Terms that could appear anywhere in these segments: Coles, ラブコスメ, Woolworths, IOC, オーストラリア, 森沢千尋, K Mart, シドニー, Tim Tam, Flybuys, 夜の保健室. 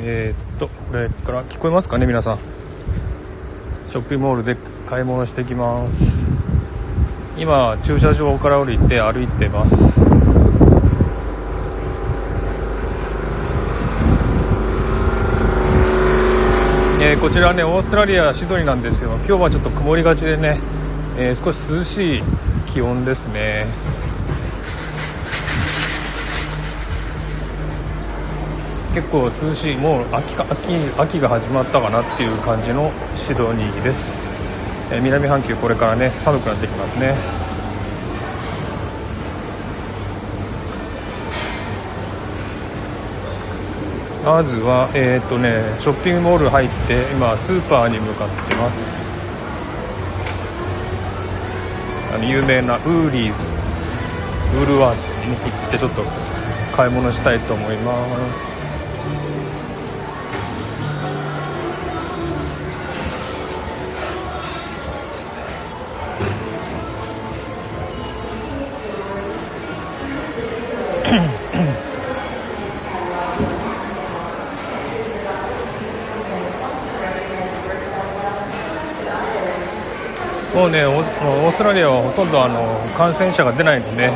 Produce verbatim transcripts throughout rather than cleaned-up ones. えー、っとこれから聞こえますかね皆さん。ショッピングモールで買い物してきます。今駐車場から降りて歩いてます。えー、こちらねオーストラリアシドニーなんですけど、今日はちょっと曇りがちでね、えー、少し涼しい気温ですね。結構涼しい、もう 秋, か 秋, 秋が始まったかなっていう感じのシドニーです。えー、南半球これからね寒くなってきますね。まずはえー、っとねショッピングモール入って今スーパーに向かってます。あの有名なウーリーズウールワースに行ってちょっと買い物したいと思います。もうね、オーストラリアはほとんどあの感染者が出ないので、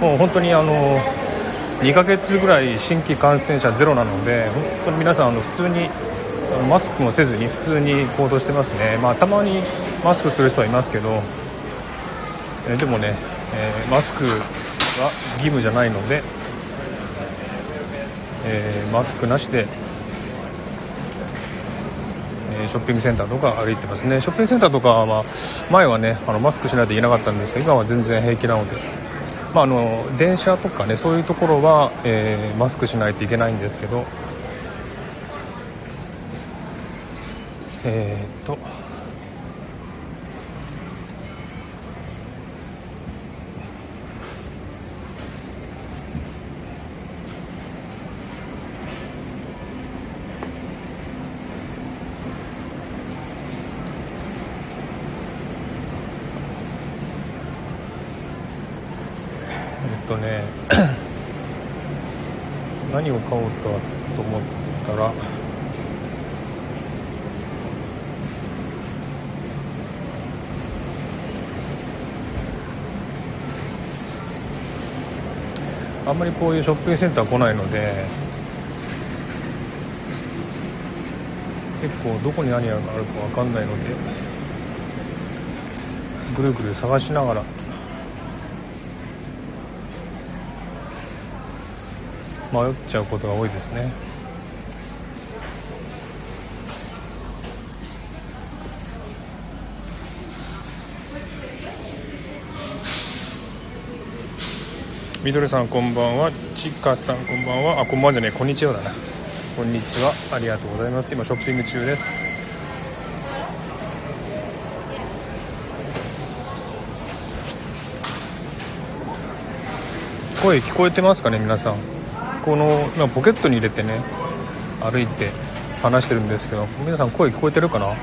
もう本当にあのにかげつぐらい新規感染者ゼロなので、本当に皆さんあの普通にマスクもせずに普通に行動してますね。まあ、たまにマスクする人はいますけど、えでもね、えー、マスクは義務じゃないので、えー、マスクなしでショッピングセンターとか歩いてますね。ショッピングセンターとかは、まあ、前はねあのマスクしないといけなかったんですが、今は全然平気なので、まあ、あの電車とかねそういうところは、えー、マスクしないといけないんですけど、えー、っとえっとね、何を買おうとはと思ったら、あんまりこういうショッピングセンター来ないので、結構どこに何があるか分かんないので、ぐるぐる探しながら迷っちゃうことが多いですね。みどりさんこんばんは。ちかさんこんばんは。あ、こんばんはじゃねえ、こんにちはだな。こんにちは、ありがとうございます。今ショッピング中です。声聞こえてますかね皆さん。この今ポケットに入れてね歩いて話してるんですけど、皆さん声聞こえてるかな。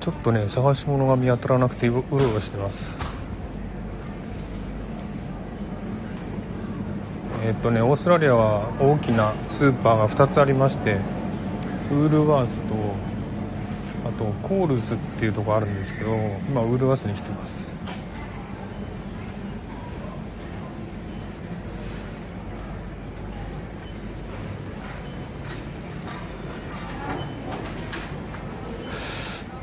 ちょっとね探し物が見当たらなくてうろうろしてます。えっとねオーストラリアは大きなスーパーがふたつありまして、ウールワースとあとコールスっていうところあるんですけど、今ウールワースに来てます。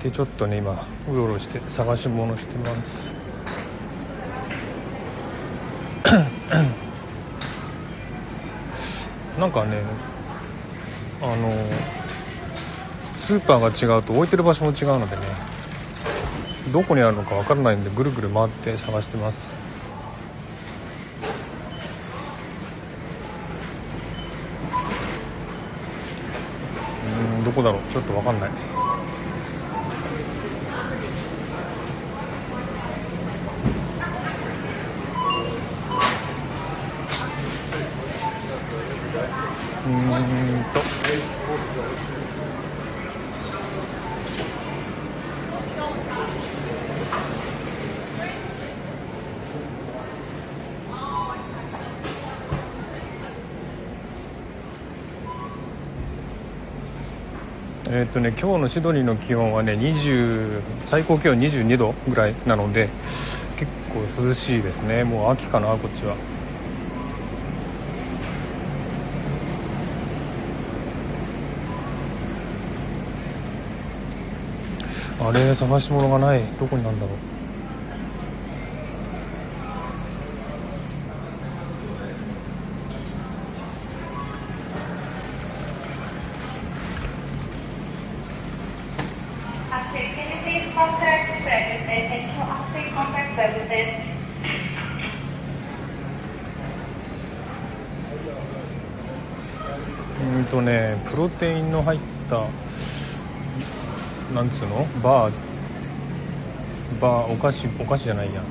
でちょっとね今うろうろして探し物してます。なんかねあのスーパーが違うと置いてる場所も違うのでね、どこにあるのか分からないんでぐるぐる回って探してます。うーん、どこだろう、ちょっと分かんない。うーんとえーっとね、今日のシドニーの気温はねにじゅう最高気温にじゅうにどぐらいなので結構涼しいですね。もう秋かなこっちは。あれ探し物がない。どこになんだろう。うんとね、プロテインの入ったなんつうのバーバーお菓子お菓子じゃないや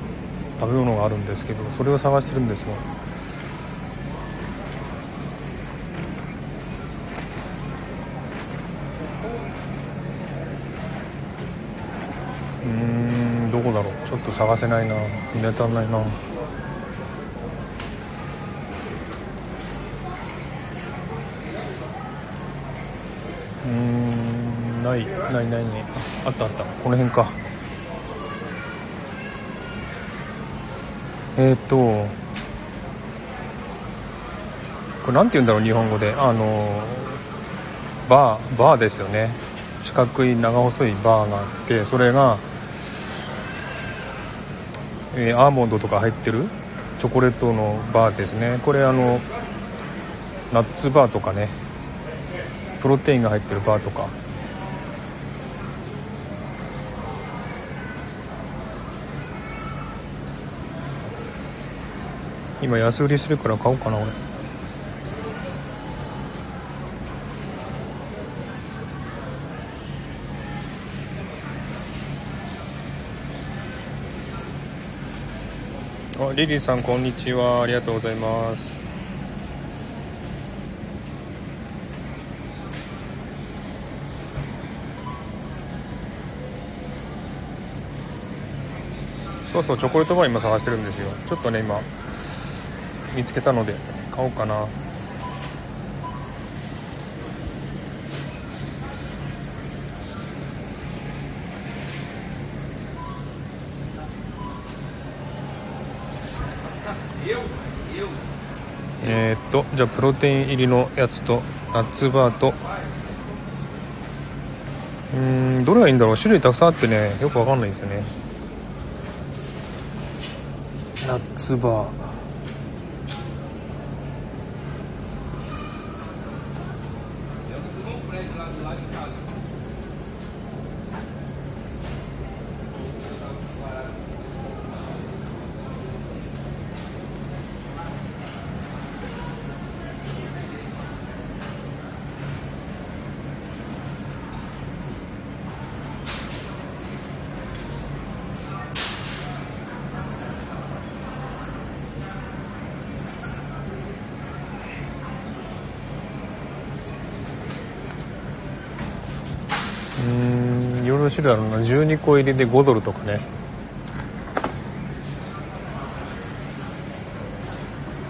食べ物があるんですけど、それを探してるんですよ。うーんどこだろう、ちょっと探せないな、見当たらないな。うーんないないないね。あったあった、この辺か。えーっとこれなんて言うんだろう日本語で、あのバーバーですよね。四角い長細いバーがあって、それが、えー、アーモンドとか入ってるチョコレートのバーですね。これあのナッツバーとかね、プロテインが入ってるバーとか。今安売りするから買おうかな俺。あ、リリーさんこんにちは、ありがとうございます。そうそう、チョコレートバー今探してるんですよ。ちょっとね今見つけたので買おうかな。えー、っとじゃあプロテイン入りのやつとナッツバーと、うーんどれがいいんだろう、種類たくさんあってねよくわかんないですよね。ナッツバー、種類あるのじゅうにこ入りでごドルとかね。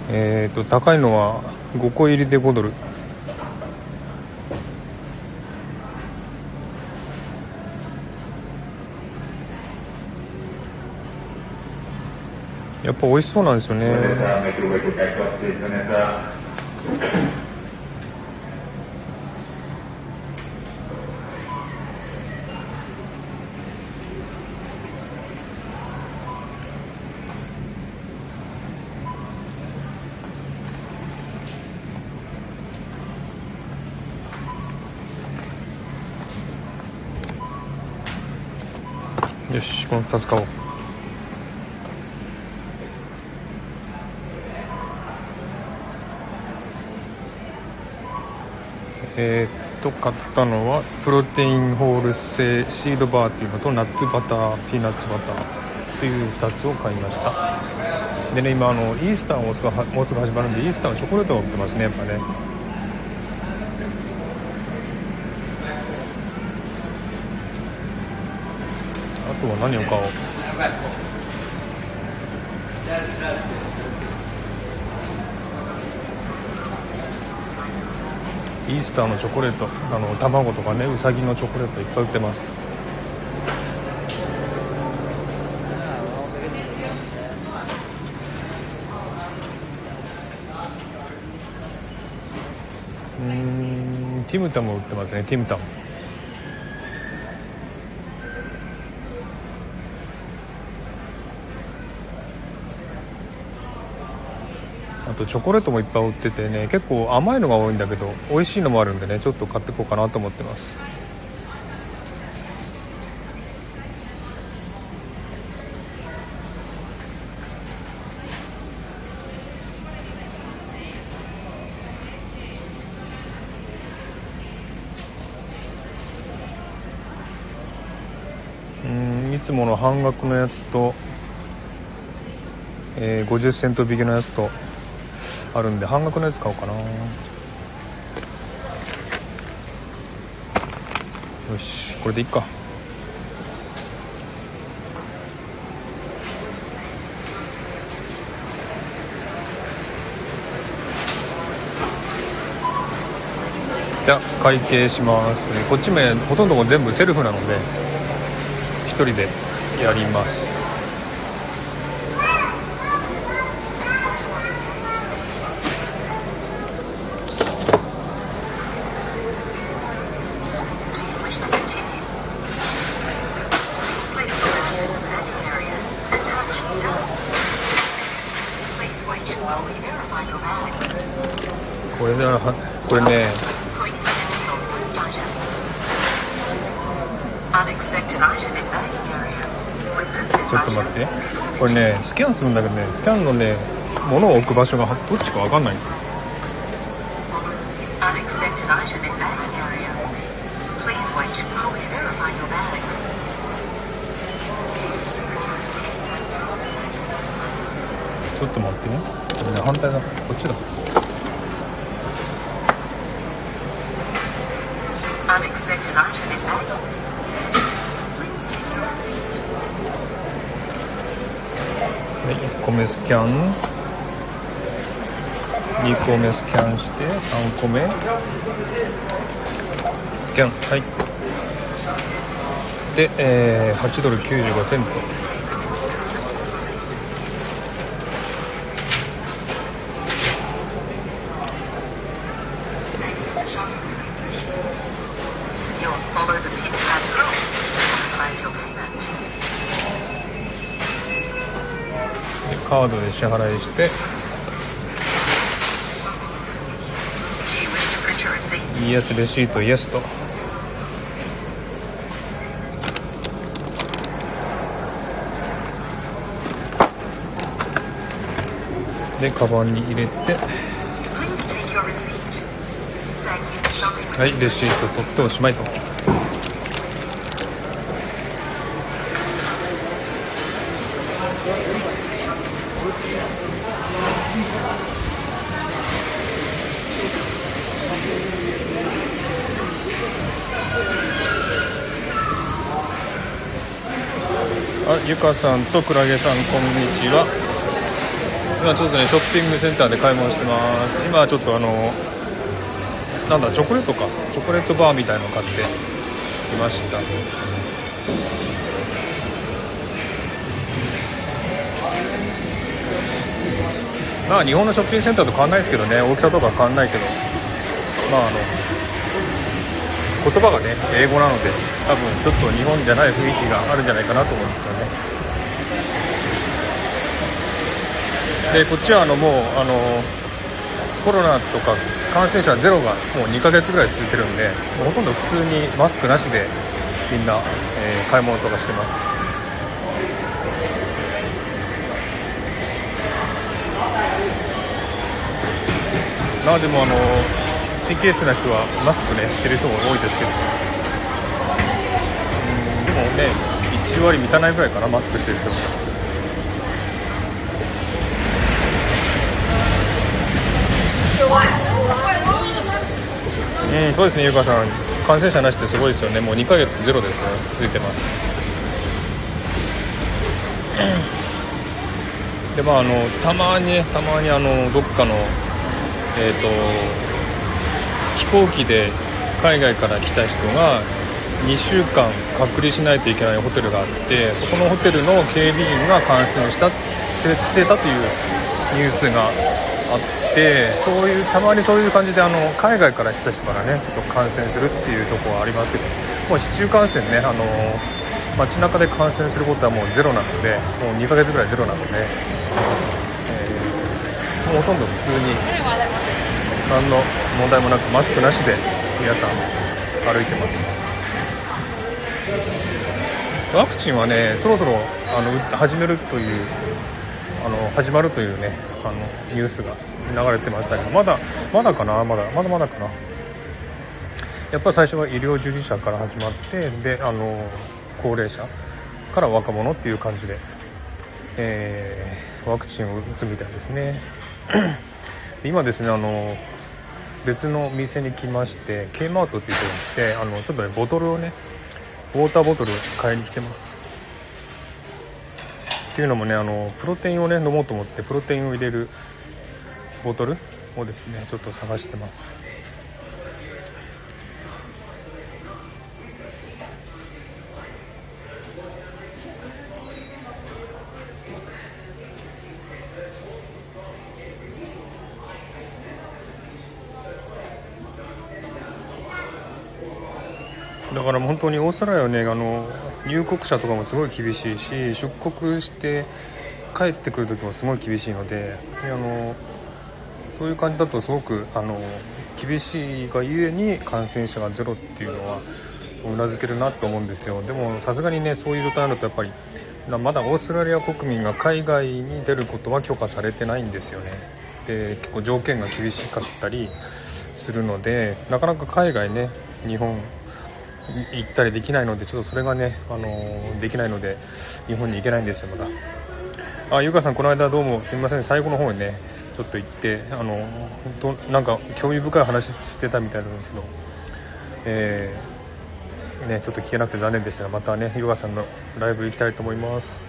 えーと高いのはごこ入りでごドル。やっぱ美味しそうなんですよね。よし、このふたつ買おう。えー、っと買ったのはプロテインホール製シードバーっていうのとナッツバターピーナッツバターっていうふたつを買いました。でね今あのイースターもうすぐもうすぐ始まるんで、イースターのチョコレートを売ってますねやっぱね。あとは何を買おう。イイースターのチョコレート、あの卵とかね、うさぎのチョコレートいっぱい売ってます。うーん、ティムタム売ってますね、ティムタム。あとチョコレートもいっぱい売っててね、結構甘いのが多いんだけど美味しいのもあるんでね、ちょっと買っていこうかなと思ってます。うーん、いつもの半額のやつと、えー、ごじゅっセント引きのやつとあるんで、半額のやつ買おうかな。よし、これでいっか。じゃあ会計します。こっちもほとんど全部セルフなので一人でやります。これね、これね、ちょっと待って、これねスキャンするんだけどね、スキャンのね物を置く場所がどっちか分かんない。ちょっと待ってね、これね反対だ、こっちだ。はい、いっこめスキャン、にこめスキャンして、さんこめスキャン、はいで、えー、はちドルきゅうじゅうごセント。カードで支払いして、イエスレシートイエスと、でカバンに入れて、はいレシート取っておしまいと。あ、ゆかさんとクラゲさん、こんにちは。今ちょっとねショッピングセンターで買い物してます。今ちょっとあのなんだチョコレートかチョコレートバーみたいの買ってきました。まあ日本のショッピングセンターと変わんないですけどね、大きさとか変わんないけど、まああの言葉がね英語なので、多分ちょっと日本じゃない雰囲気があるんじゃないかなと思うんですよね。でこっちはあのもうあのコロナとか感染者ゼロがもうにかげつぐらい続いてるんで、ほとんど普通にマスクなしでみんな、えー、買い物とかしてます。まあでもあの神経質な人はマスクねしてる人も多いですけど、うんでもねいちわり満たないぐらいかな、マスクしてる人も。うんそうですね、ゆかさん感染者なしってすごいですよね、もうにかげつゼロですね、続いてます。でまああのたまにたまにあのどっかのえーと飛行機で海外から来た人がにしゅうかん隔離しないといけないホテルがあって、そこのホテルの警備員が感染したしてたというニュースがあって、そういうたまにそういう感じであの海外から来た人からねちょっと感染するっていうところはありますけど、もう市中感染ね、あの街中で感染することはもうゼロなので、もうにかげつぐらいゼロなので、えー、もうほとんど普通に何の問題もなくマスクなしで皆さん歩いてます。ワクチンはね、そろそろあの始めるというあの始まるというね、あのニュースが流れてましたけど、まだまだかなまだまだまだかな。やっぱり最初は医療従事者から始まって、であの高齢者から若者っていう感じで、えー、ワクチンを打つみたいですね。今ですね、あの別の店に来まして、 K マートっていうところに行って、あのちょっとねボトルをねウォーターボトルを買いに来てます。っていうのもね、あのプロテインをね飲もうと思って、プロテインを入れるボトルをですねちょっと探してます。だから本当にオーストラリアはね、あの入国者とかもすごい厳しいし、出国して帰ってくる時もすごい厳しいので、あのそういう感じだとすごくあの厳しいがゆえに感染者がゼロっていうのはうなずけるなと思うんですよ。でもさすがにね、そういう状態になるとやっぱりまだオーストラリア国民が海外に出ることは許可されてないんですよね。で結構条件が厳しかったりするので、なかなか海外ね日本行ったりできないので、ちょっとそれがね、あのー、できないので日本に行けないんですよ、まだ。あ、ゆうかさん、この間どうもすみません、最後の方にねちょっと行って、あのー、なんか興味深い話してたみたいなんですけど、えーね、ちょっと聞けなくて残念でしたが、またねゆうかさんのライブ行きたいと思います。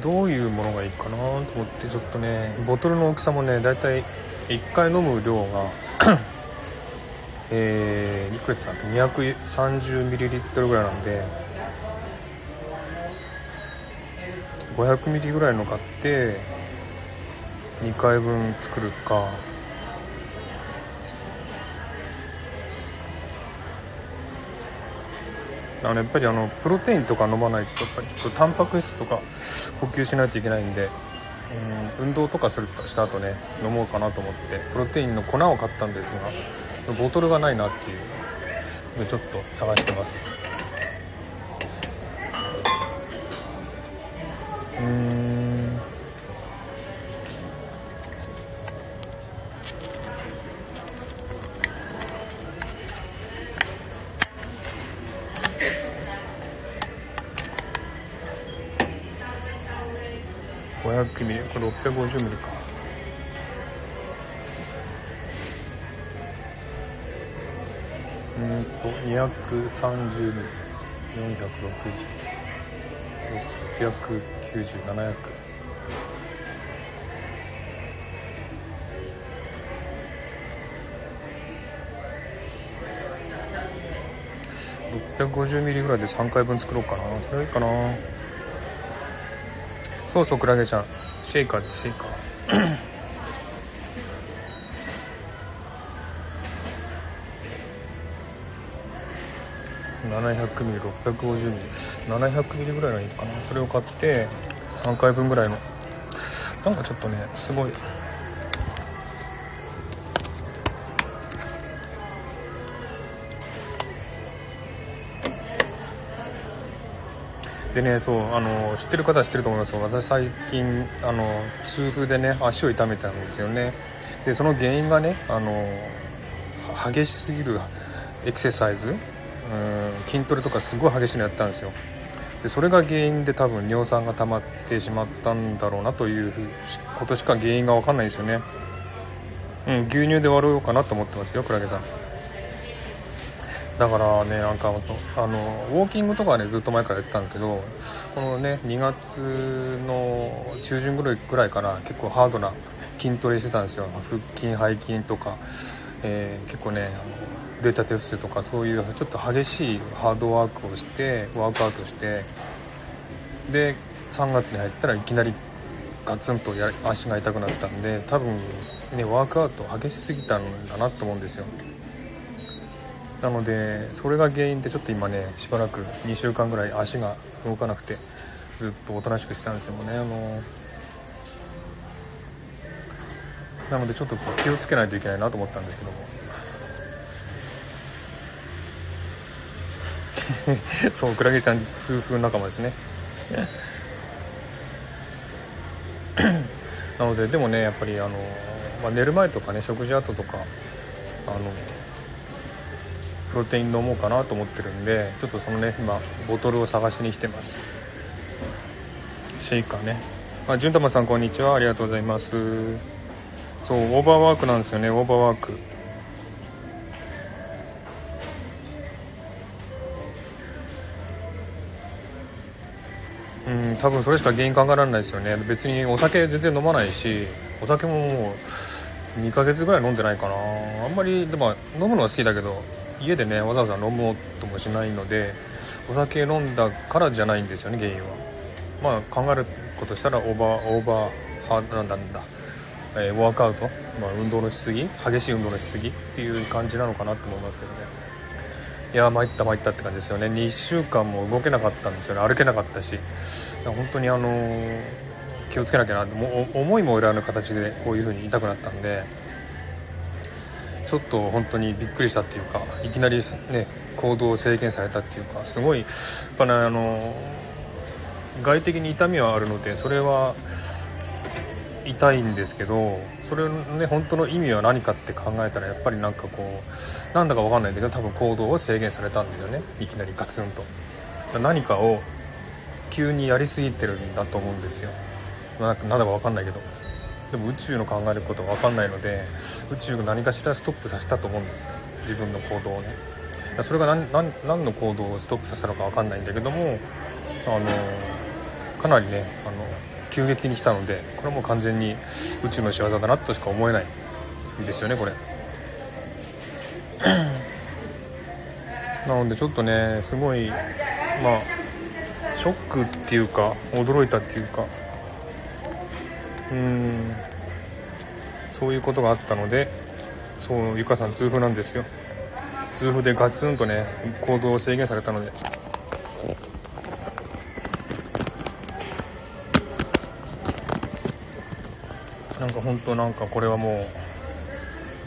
どういうものがいいかなと思って、ちょっとねボトルの大きさもね、だいたいいっかい飲む量が、えー、いくらさん にひゃくさんじゅうミリリットル ぐらいなんで ごひゃくミリリットル ぐらいの買ってにかいぶん作るか、だからやっぱりあのプロテインとか飲まないと、やっぱりちょっとタンパク質とか補給しないといけないんで、うん、運動とかするとした後ね飲もうかなと思って、プロテインの粉を買ったんですがボトルがないなっていうのでちょっと探してます。うーん、ごひゃくミリ、これろっぴゃくごじゅうミリか。うーんとにひゃくさんじゅうミリ、よんひゃくろくじゅう、ろっぴゃくきゅうじゅう、ななひゃく。ろっぴゃくごじゅうミリぐらいでさんかいぶん作ろうかな。それはいいかな。そうそう、クラゲちゃん、シェイカーです、シェイカーななひゃくミリ、ろっぴゃくごじゅうミリ、ななひゃくミリぐらいがいいかな。それを買ってさんかいぶんぐらいの、なんかちょっとねすごいでね、そう、あの知ってる方は知ってると思いますが、私最近あの痛風でね足を痛めたんですよね。でその原因がね、あの激しすぎるエクササイズ、うん筋トレとかすごい激しいのやったんですよ。でそれが原因で多分尿酸が溜まってしまったんだろうなということしか原因が分かんないんですよね。うん、牛乳で割ろうかなと思ってますよ、クラゲさん。だからね、なんかあのウォーキングとかはねずっと前からやってたんですけど、このねにがつの中旬ぐらいぐらいから結構ハードな筋トレしてたんですよ。腹筋背筋とか、えー、結構ねあの腕立て伏せとかそういうちょっと激しいハードワークをしてワークアウトして、でさんがつに入ったらいきなりガツンとや足が痛くなったんで、多分ねワークアウト激しすぎたんだなと思うんですよ。なのでそれが原因でちょっと今ねしばらくにしゅうかんぐらい足が動かなくてずっとおとなしくしてたんですよね。あのなのでちょっと気をつけないといけないなと思ったんですけどもそうクラゲちゃん痛風仲間ですねなのででもねやっぱりあの、まあ、寝る前とかね食事後とかあのプロテイン飲もうかなと思ってるんで、ちょっとそのね今ボトルを探しに来てます。シェイカーね。あ、じゅんたまさんこんにちは、ありがとうございます。そうオーバーワークなんですよね。オーバーワークうん多分それしか原因考えられないですよね。別にお酒全然飲まないし、お酒ももうにかげつぐらい飲んでないかな。あんまりでも飲むのは好きだけど家でねわざわざ飲もうともしないので、お酒飲んだからじゃないんですよね原因は。まあ考えることしたらオーバーオーバーあなんだなんだ、えー、ワークアウト、まあ、運動のしすぎ激しい運動のしすぎっていう感じなのかなと思いますけどね。いや参った参ったって感じですよね。にしゅうかんも動けなかったんですよね。歩けなかったし、本当にあのー、気をつけなきゃなも思いもよらぬ形でこういう風に痛くなったんで、ちょっと本当にびっくりしたっていうか、いきなりね行動を制限されたっていうか、すごいやっぱねあの外的に痛みはあるのでそれは痛いんですけど、それのね本当の意味は何かって考えたらやっぱりなんかこうなんだか分かんないんだけど、多分行動を制限されたんですよね。いきなりガツンと何かを急にやりすぎてるんだと思うんですよ。なんかなんだか分かんないけど。でも宇宙の考えることは分かんないので、宇宙が何かしらストップさせたと思うんですよ自分の行動をね。それが 何, 何, 何の行動をストップさせたのか分かんないんだけども、あのかなりねあの急激に来たので、これはもう完全に宇宙の仕業だなとしか思えないんですよねこれなのでちょっとねすごいまあショックっていうか驚いたっていうか、うーんそういうことがあったので、そうゆかさん痛風なんですよ。痛風でガツンとね行動を制限されたので、なんか本当なんかこれはもう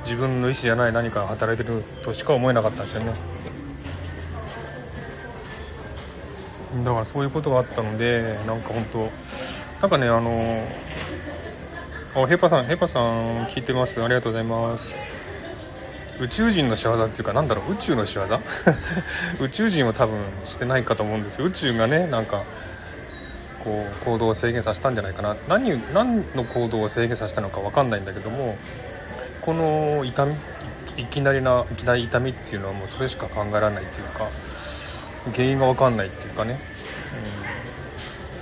自分の意思じゃない何かが働いてるとしか思えなかったんですよね。だからそういうことがあったので、なんか本当なんかねあのあヘパさんヘパさん聞いてます、ありがとうございます。宇宙人の仕業っていうかなんだろう宇宙の仕業宇宙人は多分してないかと思うんですよ。宇宙がねなんかこう行動を制限させたんじゃないかな。 何, 何の行動を制限させたのか分かんないんだけども、この痛みいきなりないきなり痛みっていうのはもうそれしか考えられないっていうか、原因が分かんないっていうかね、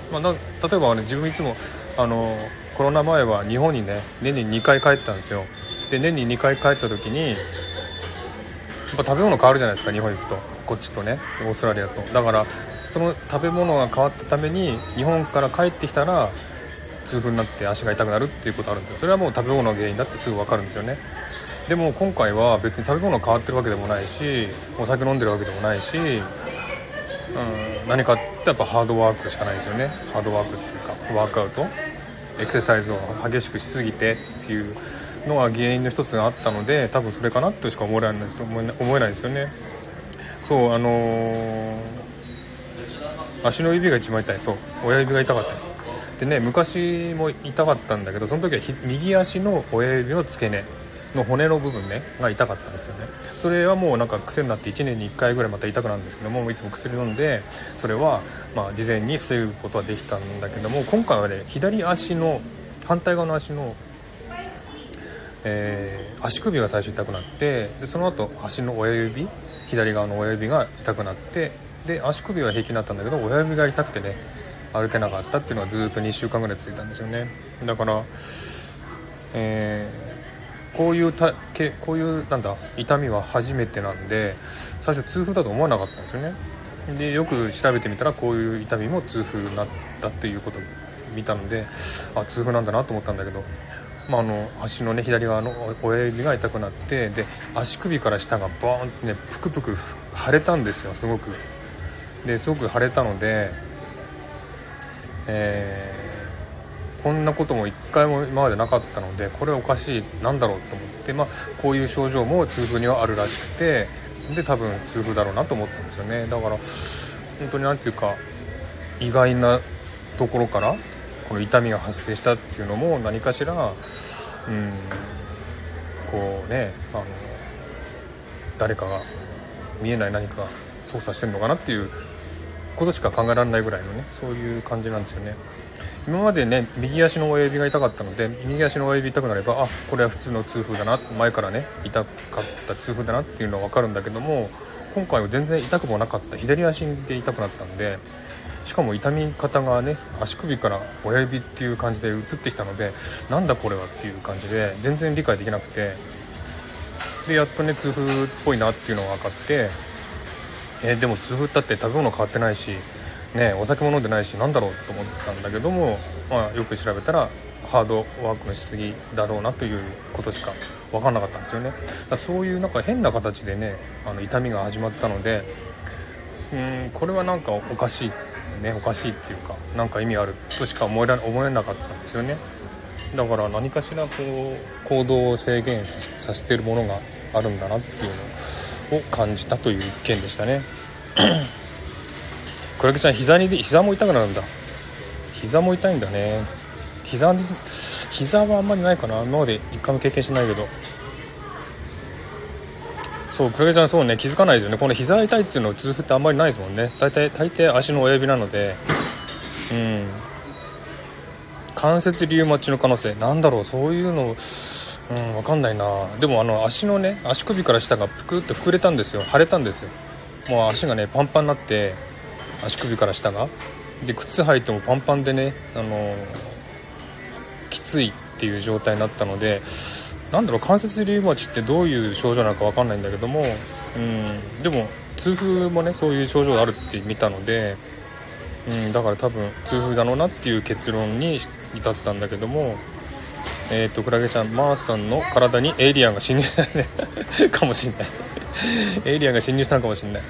うんまあ、な例えば、ね、自分いつもあのコロナ前は日本にね年ににかい帰ったんですよ。で年ににかい帰った時にやっぱ食べ物変わるじゃないですか、日本行くとこっちとねオーストラリアと。だからその食べ物が変わったために日本から帰ってきたら痛風になって足が痛くなるっていうことあるんですよ。それはもう食べ物の原因だってすぐ分かるんですよね。でも今回は別に食べ物が変わってるわけでもないし、お酒飲んでるわけでもないし、うん、何かってやっぱハードワークしかないですよね。ハードワークっていうかワークアウトエクササイズを激しくしすぎてっていうのが原因の一つがあったので、多分それかなとしか思えないですよね。そうあのー、足の指が一番痛い。そう親指が痛かったです。でね昔も痛かったんだけど、その時は右足の親指の付け根の骨の部分ねが痛かったんですよね。それはもうなんか癖になっていちねんにいっかいぐらいまた痛くなるんですけども、いつも薬飲んでそれはまあ事前に防ぐことはできたんだけども、今回はね左足の反対側の足のえー、足首が最初痛くなって、でその後足の親指、左側の親指が痛くなって、で足首は平気になったんだけど親指が痛くてね、歩けなかったっていうのがずっとにしゅうかんぐらい続いたんですよね。だから、えー、こういうたけこういうなんだ痛みは初めてなんで、最初痛風だと思わなかったんですよね。でよく調べてみたら、こういう痛みも痛風になったっていうことを見たので、あ、痛風なんだなと思ったんだけど、まあ、あの足の、ね、左側の親指が痛くなって、で足首から下がボーンってね、プクプク腫れたんですよ、すごく。ですごく腫れたので、えー、こんなことも一回も今までなかったので、これおかしい、なんだろうと思って、まあ、こういう症状も痛風にはあるらしくて、で多分痛風だろうなと思ったんですよね。だから本当になんていうか、意外なところからこの痛みが発生したっていうのも、何かしら、うん、こうね、あの誰かが見えない何か操作してるのかなっていうことしか考えられないぐらいのね、そういう感じなんですよね。今までね、右足の親指が痛かったので、右足の親指痛くなれば、あ、これは普通の痛風だな、前からね痛かった痛風だなっていうのは分かるんだけども、今回は全然痛くもなかった左足で痛くなったんで、しかも痛み方がね、足首から親指っていう感じで移ってきたので、なんだこれはっていう感じで全然理解できなくて、でやっとね、痛風っぽいなっていうのが分かって、えー、でも痛風だって食べ物変わってないし、ね、お酒も飲んでないし、なんだろうと思ったんだけども、まあ、よく調べたらハードワークのしすぎだろうなということしか分からなかったんですよね。だそういうなんか変な形でね、あの痛みが始まったので、うーん、これはなんかおかしい、ね、おかしいっていうか、なんか意味あるとしか思えら、思えなかったんですよね。だから何かしらこう行動を制限させているものがあるんだなっていうのを感じたという一件でしたね。クラゲちゃん、膝に膝も痛くなるんだ。膝も痛いんだね。膝膝はあんまりないかな、今まで一回も経験してないけど。そう、クラゲちゃん、そうね、気づかないですよね。この膝痛いっていうのは痛風ってあんまりないですもんね。大体大抵足の親指なので、うん。関節リウマチの可能性、なんだろう、そういうの。うん、分かんないな。でもあの足のね、足首から下がぷくっと膨れたんですよ、腫れたんですよ。もう足がねパンパンになって、足首から下がで、靴履いてもパンパンでね、あのー、きついっていう状態になったので、なんだろう、関節リウマチってどういう症状なのか分かんないんだけども、うん、でも痛風もね、そういう症状があるって見たので、うん、だから多分痛風だろうなっていう結論に至ったんだけども、えーと、クラゲちゃん、マーさんの体にエイリアンが侵入したかもしれないエイリアンが侵入したのかもしれない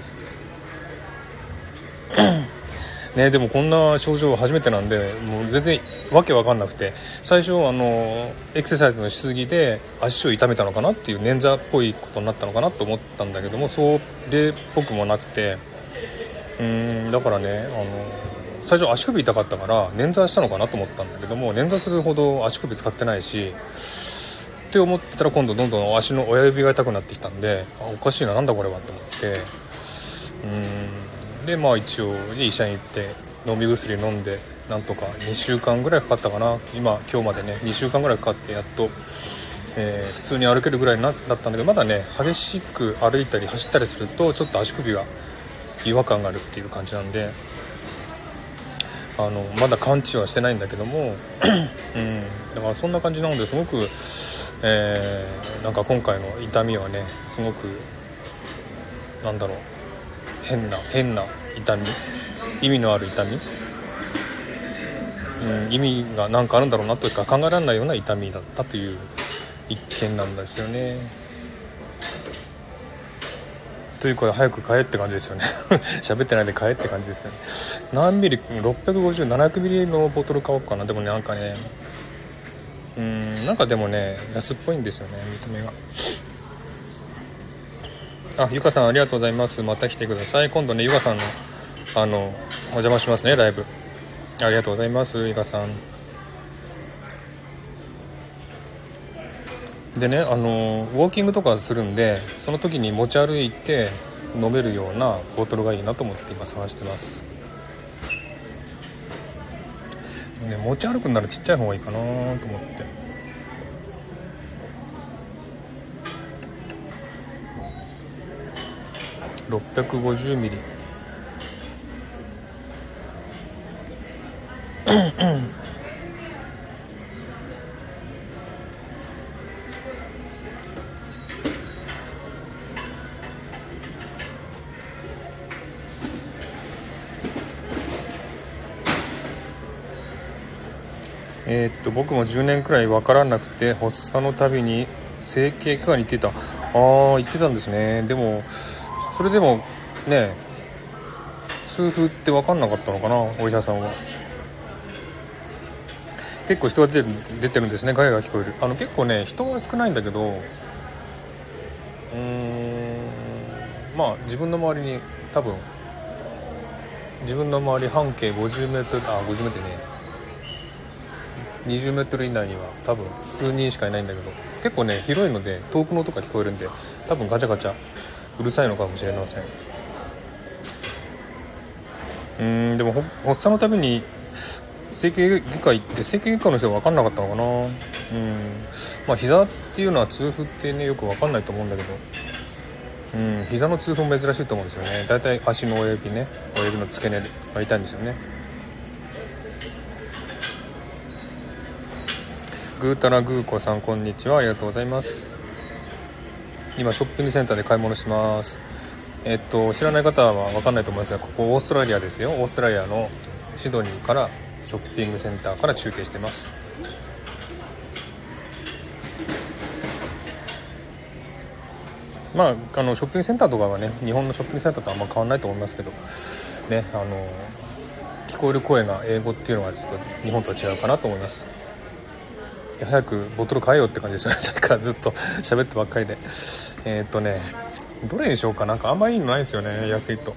ね。でもこんな症状初めてなんで、もう全然わけわかんなくて、最初あのエクササイズのしすぎで足を痛めたのかなっていう、捻挫っぽいことになったのかなと思ったんだけども、それっぽくもなくて、うーん、だからね、あの最初足首痛かったから捻挫したのかなと思ったんだけども、捻挫するほど足首使ってないしって思ってたら、今度どんどん足の親指が痛くなってきたんで、あ、おかしいな、なんだこれはと思って、うんで、まあ一応医者に行って飲み薬飲んで、なんとかにしゅうかんぐらいかかったかな、今今日までね、にしゅうかんぐらいかかって、やっと、えー、普通に歩けるぐらいになったんだけど、まだね、激しく歩いたり走ったりするとちょっと足首が違和感があるっていう感じなんで、あのまだ完治はしてないんだけども、うん、だからそんな感じなので、すごく、えー、なんか今回の痛みはね、すごくなんだろう、変な変な痛み、意味のある痛み、うん、意味がなんかあるんだろうなとしか考えられないような痛みだったという一件なんですよね。というか、早く買えって感じですよね喋ってないで買えって感じですよね。何ミリ、ろっぴゃくごじゅう、ななひゃくミリのボトル買おうかな。でもね、なんかね、うーん、なんかでもね、安っぽいんですよね、見た目が。あ、ゆかさん、ありがとうございます。また来てください。今度ね、ゆかさんのあのお邪魔しますね、ライブ。ありがとうございます、ゆかさん。でね、あのウォーキングとかするんで、その時に持ち歩いて飲めるようなボトルがいいなと思って今探してます。持ち歩くんならちっちゃい方がいいかなと思って。ろっぴゃくごじゅうミリ えっと僕もじゅうねんくらい分からなくて、発作のたびに整形外科に行ってた。ああ、行ってたんですね。でもそれでもね、痛風って分かんなかったのかな、お医者さんは。結構人が出てる、出てるんですね。ガヤが聞こえる。あの結構ね、人は少ないんだけど、うーん、まあ自分の周りに多分、自分の周り半径ごじゅうメートル、あ、ごじゅうメートルね。にじゅうメートル以内には多分数人しかいないんだけど、結構ね広いので遠くの音が聞こえるんで、多分ガチャガチャうるさいのかもしれません。うーん、でも発作のために整形外科行って、整形外科の人は分かんなかったのかな。うん、まあ膝っていうのは痛風ってね、よく分かんないと思うんだけど、うん、膝の痛風も珍しいと思うんですよね。だいたい足の親指ね、親指の付け根が痛いんですよね。ぐーたらぐーこさん、こんにちは、ありがとうございます。今ショッピングセンターで買い物します。えっと知らない方は分かんないと思いますが、ここオーストラリアですよ。オーストラリアのシドニーから、ショッピングセンターから中継してます。まあ、あのショッピングセンターとかはね、日本のショッピングセンターとあんま変わんないと思いますけどね、あの聞こえる声が英語っていうのはちょっと日本とは違うかなと思います。早くボトル変えようって感じですよね。だからずっと喋ってばっかりで、えー、っとねどれにしようか、なんかあんまりいいのないですよね、安いと。こ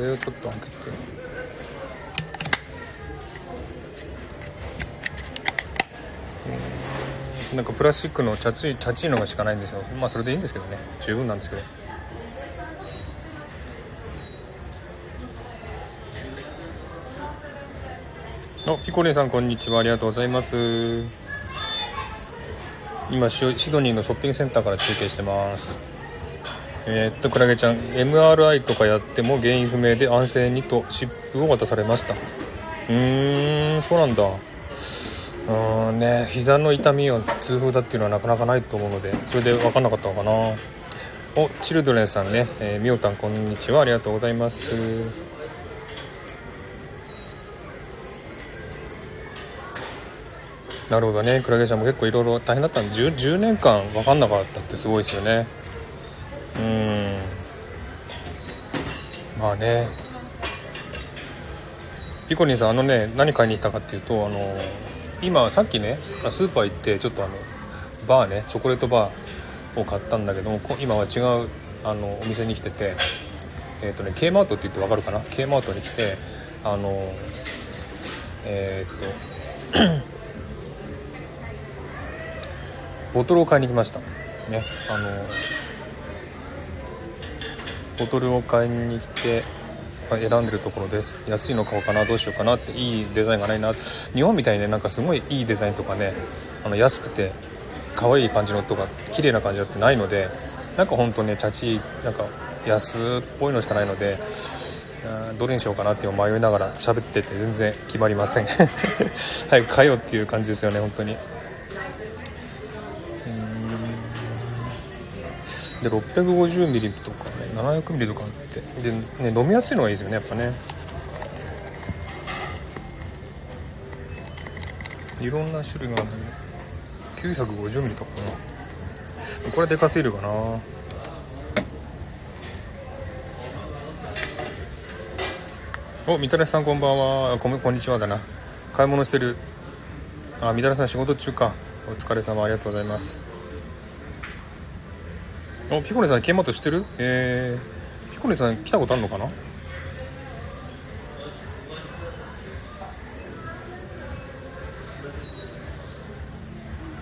れをちょっと開けて、なんかプラスチックのチャチい、チャチいのがしかないんですよ。まあそれでいいんですけどね、十分なんですけど。のピコリンさん、こんにちは、ありがとうございます。今シドニーのショッピングセンターから中継してます。えー、っとクラゲちゃん、 エムアールアイ とかやっても原因不明で安静にとシップを渡されました。うーん、そうなんだ。うーんね、膝の痛みを痛風だっていうのはなかなかないと思うので、それで分かんなかったのかな。おチルドレンさんね、えー、みおたん、こんにちは、ありがとうございます。なるほどね、クラゲちゃんも結構いろいろ大変だったんで、 10, じゅうねんかん分かんなかったってすごいですよね。うーん、まあね、ピコリンさん、あのね、何買いに来たかっていうと、あの今さっきねスーパー行って、ちょっとあのバーね、チョコレートバーを買ったんだけども、今は違うあのお店に来てて、えっとね K マートって言って分かるかな、 K マートに来て、あのえー、っとボトルを買いに来ました、ね、あのボトルを買いに来て選んでるところです。安いの買おうかな、どうしようかなって、いいデザインがないな。日本みたいにね、なんかすごいいいデザインとかね、あの安くて可愛い感じのとか綺麗な感じだってないので、なんかほんとね、チャチい、なんか安っぽいのしかないので、どれにしようかなって迷いながら喋ってて、全然決まりません。早く買えよっていう感じですよね、本当に。で ろっぴゃくごじゅうミリ とか、ね、ななひゃくミリ とかあって、で、ね、飲みやすいのがいいですよね、やっぱね。いろんな種類があるんだけど、きゅうひゃくごじゅうミリ とかかな。これでかすぎるかな。お、みたらしさん、こんばんは。こん、こんにちはだな。買い物してる。あ、みたらしさん仕事中か。お疲れ様、ありがとうございます。おピコリンさん、ケイマート知ってる？えー、ピコリンさん来たことあるのかな？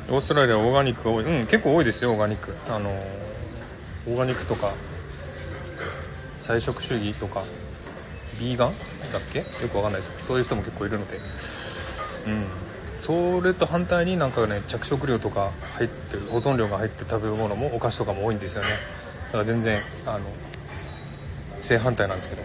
オーストラリアオーガニック多い、うん、結構多いですよ、オーガニック。あのオーガニックとか菜食主義とかビーガンだっけ、よくわかんないです。そういう人も結構いるので、うん、それと反対になんかね、着色料とか入ってる、保存料が入ってる食べ物もお菓子とかも多いんですよね。だから全然あの正反対なんですけど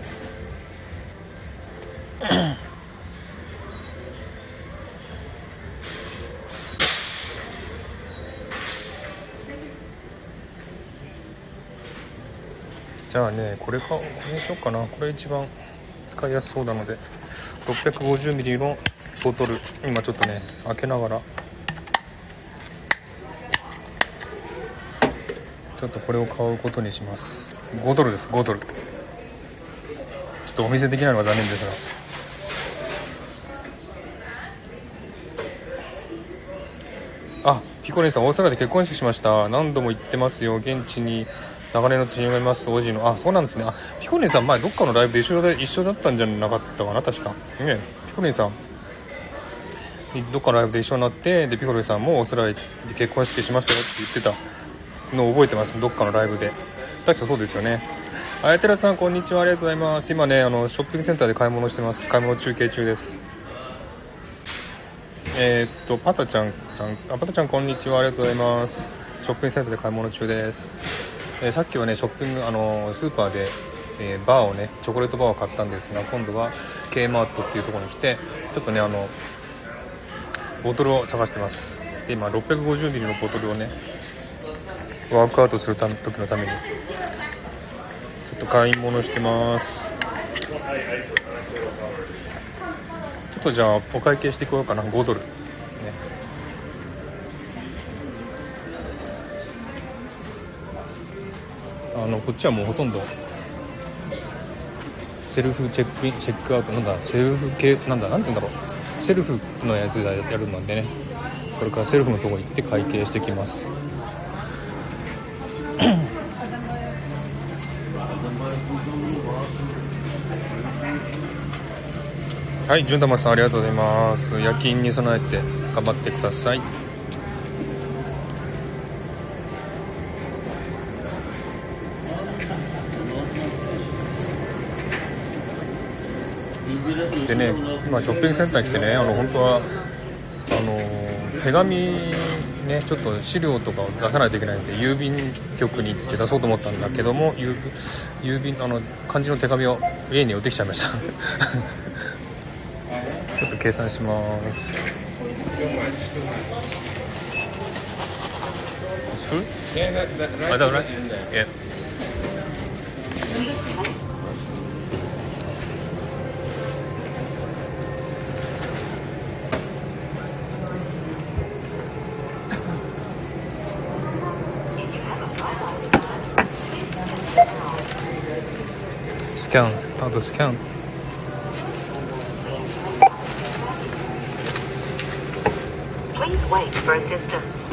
じゃあね、これか、これにしようかな。これ一番使いやすそうなので、 ろっぴゃくごじゅうミリリットル のボトル、今ちょっとね開けながらちょっとこれを買うことにします。ごドルです、ごドル。ちょっとお見せできないのが残念ですが、あ、ピコリンさん、オーストラリアで結婚式しました。何度も行ってますよ。現地に長年の知人がいます。オージーの。あ、そうなんですね。あ、ピコリンさん、前どっかのライブで一緒だ、一緒だったんじゃなかったかな、確かね。ピコリンさんどっかのライブで一緒になって、でピコリンさんもオーストラリアで結婚式しましたよって言ってたのを覚えてます。どっかのライブで確かそうですよね。あやてらさん、こんにちは、ありがとうございます。今ね、あのショッピングセンターで買い物してます。買い物中継中です。えー、っとパタちゃんさん、あ、パタちゃん、こんにちは、ありがとうございます。ショッピングセンターで買い物中です、えー、さっきはねショッピング、あのー、スーパーで、えー、バーをね、チョコレートバーを買ったんですが、今度は K マートっていうところに来て、ちょっとねあのボトルを探してます。で今 ろっぴゃくごじゅうミリリットル のボトルをね、ワークアウトするため時のためにちょっと買い物してます。ちょっとじゃあお会計していこうかな。ごドル、ね、あのこっちはもうほとんどセルフチェックイン、チェックアウト、なんだセルフ系、なんだなんて言うんだろう、セルフのやつでやるのでね、これからセルフのとこ行って会計してきます。はい、じゅんたまさん、ありがとうございます。夜勤に備えて頑張ってください。でね、今ショッピングセンターに来てね、あの本当はあの手紙ね、ちょっと資料とかを出さないといけないので、郵便局に行って出そうと思ったんだけども、郵、郵便あの漢字の手紙を家に寄ってきちゃいましたちょっと計算します。It's full? Yeah, that, that right. Oh, right? Yeah. Scan. Start scan.Wait for assistance.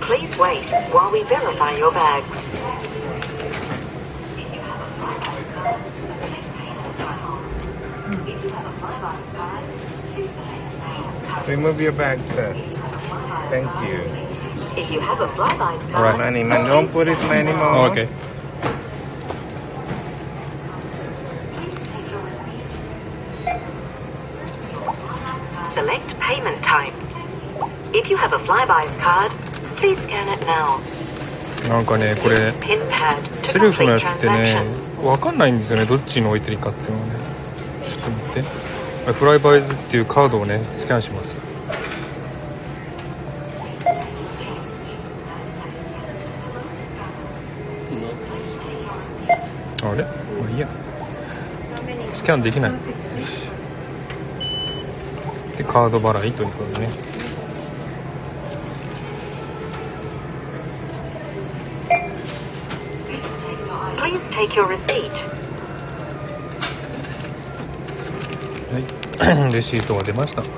Please wait while we verify your bags. If you have a five-box card, please select the bag. If you have a five-box card, please select the bag. Remove your bag, sir. Thank you. If you have a five-box card, right. Money, man, don't put it anymore. Oh, okay.Select payment type. If you have a Flybuys card, please scan it now. なんかね、これセルフのやつってね、わかんないんですよね。どっちに置いてるかっていうのね。ちょっと待って。フライバイズっていうカードをね、スキャンします。あれ？まあいいや。スキャンできない。でカード払いということでね。Please take your receipt. はい、レシートが出ました。は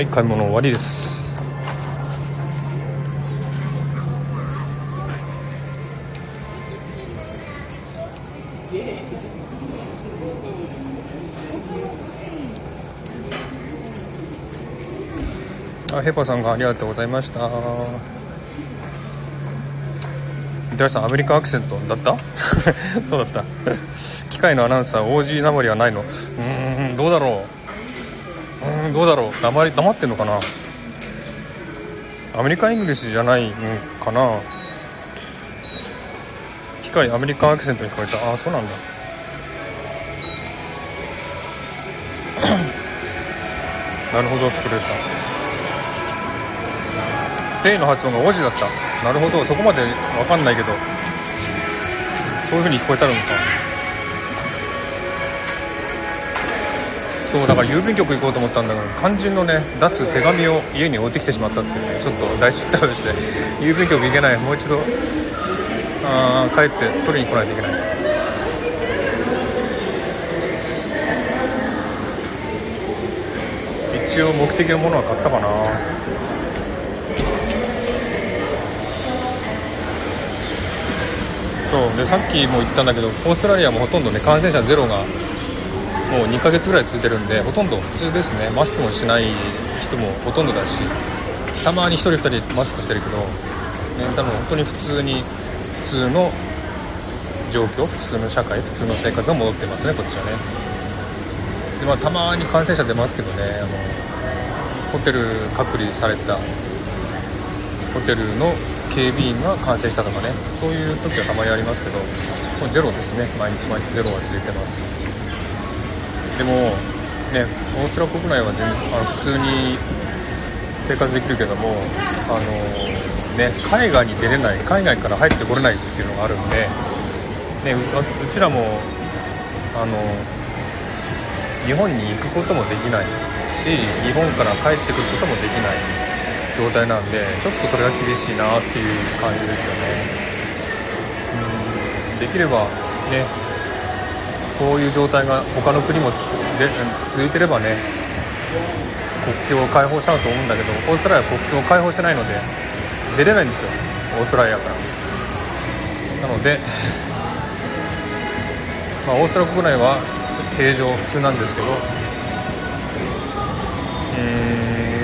い、買い物終わりです。ヘパさんがありがとうございました。大さんアメリカンアクセントだったそうだった機械のアナウンサー オージー なまりはないの。うーんどうだろううーんどうだろう黙り黙ってんのかな。アメリカンイングリッシュじゃないかな。機械アメリカンアクセントに聞こえた。ああそうなんだなるほどクレイさんペイの発音がオジだった。なるほどそこまで分かんないけどそういう風に聞こえたのか。そうだから郵便局行こうと思ったんだけど肝心のね出す手紙を家に置いてきてしまったっていうねちょっと大失態をして郵便局行けない。もう一度あ帰って取りに来ないといけない。一応目的のものは買ったかな。そうでさっきも言ったんだけどオーストラリアもほとんどね感染者ゼロがもうにかげつぐらい続いてるんでほとんど普通ですね。マスクもしない人もほとんどだしたまに一人二人マスクしてるけど、ね、多分本当に普通に普通の状況普通の社会普通の生活が戻ってますねこっちはね。でまあ、たまに感染者出ますけどねあのホテル隔離されたホテルの警備員が感染したとかねそういう時はたまにありますけどもうゼロですね。毎日毎日ゼロが続いてます。でもねオーストラ国内は全あの普通に生活できるけどもあの、ね、海外に出れない海外から入ってこれないっていうのがあるんで、ね、う, うちらもあの日本に行くこともできないし日本から帰ってくることもできない状態なんでちょっとそれが厳しいなっていう感じですよね。うんできればねこういう状態が他の国もつで続いてればね国境を開放したと思うんだけどオーストラリアは国境を開放してないので出れないんですよオーストラリアから。なので、まあ、オーストラリア国内は平常普通なんですけどうー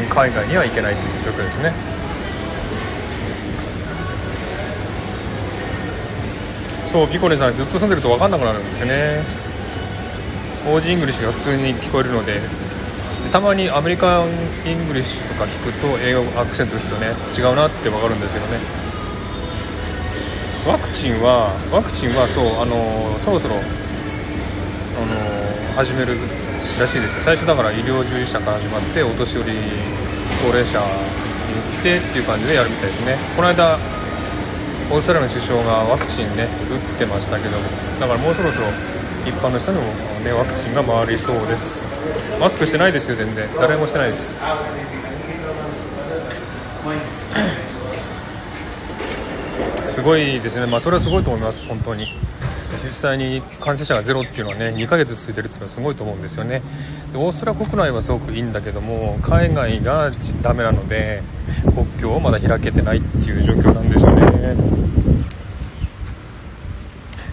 ん海外には行けないという状況ですね。そうピコネさんずっと住んでると分かんなくなるんですよね。オージーイングリッシュが普通に聞こえるの で, でたまにアメリカンイングリッシュとか聞くと英語アクセント聞くとね違うなって分かるんですけどね。ワクチンはワクチンはそうあのそろそろあの始めるらしいですよ。最初だから医療従事者から始まってお年寄り高齢者に行ってっていう感じでやるみたいですね。この間オーストラリアの首相がワクチンね打ってましたけどだからもうそろそろ一般の人にも、ね、ワクチンが回りそうです。マスクしてないですよ全然誰もしてないですすごいですね。まあそれはすごいと思います本当に。実際に感染者がゼロっていうのはねにかげつ続いてるっていうのはすごいと思うんですよね。でオーストラ国内はすごくいいんだけども海外がダメなので国境をまだ開けてないっていう状況なんですよね。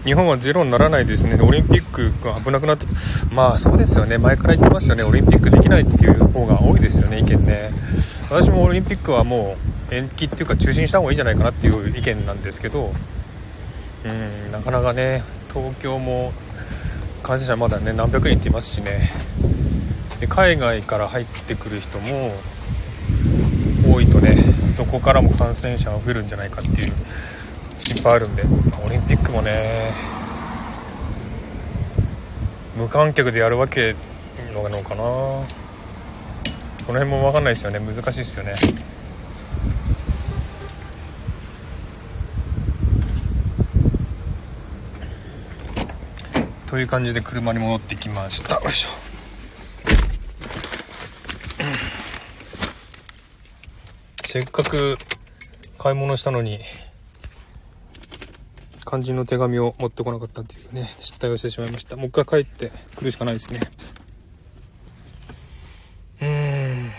日本はゼロにならないですね。オリンピックが危なくなってまあそうですよね前から言ってましたよねオリンピックできないっていう方が多いですよね意見ね。私もオリンピックはもう延期っていうか中止した方がいいんじゃないかなっていう意見なんですけどうんなかなかね東京も感染者まだね何百人っていますしねで海外から入ってくる人も多いとねそこからも感染者が増えるんじゃないかっていう心配あるんでオリンピックもね無観客でやるわけなのかな。その辺も分かんないですよね難しいですよね。という感じで車に戻ってきました。よいしょせっかく買い物したのに肝心の手紙を持ってこなかったというね失態をしてしまいました。もう一回帰ってくるしかないですね。うーん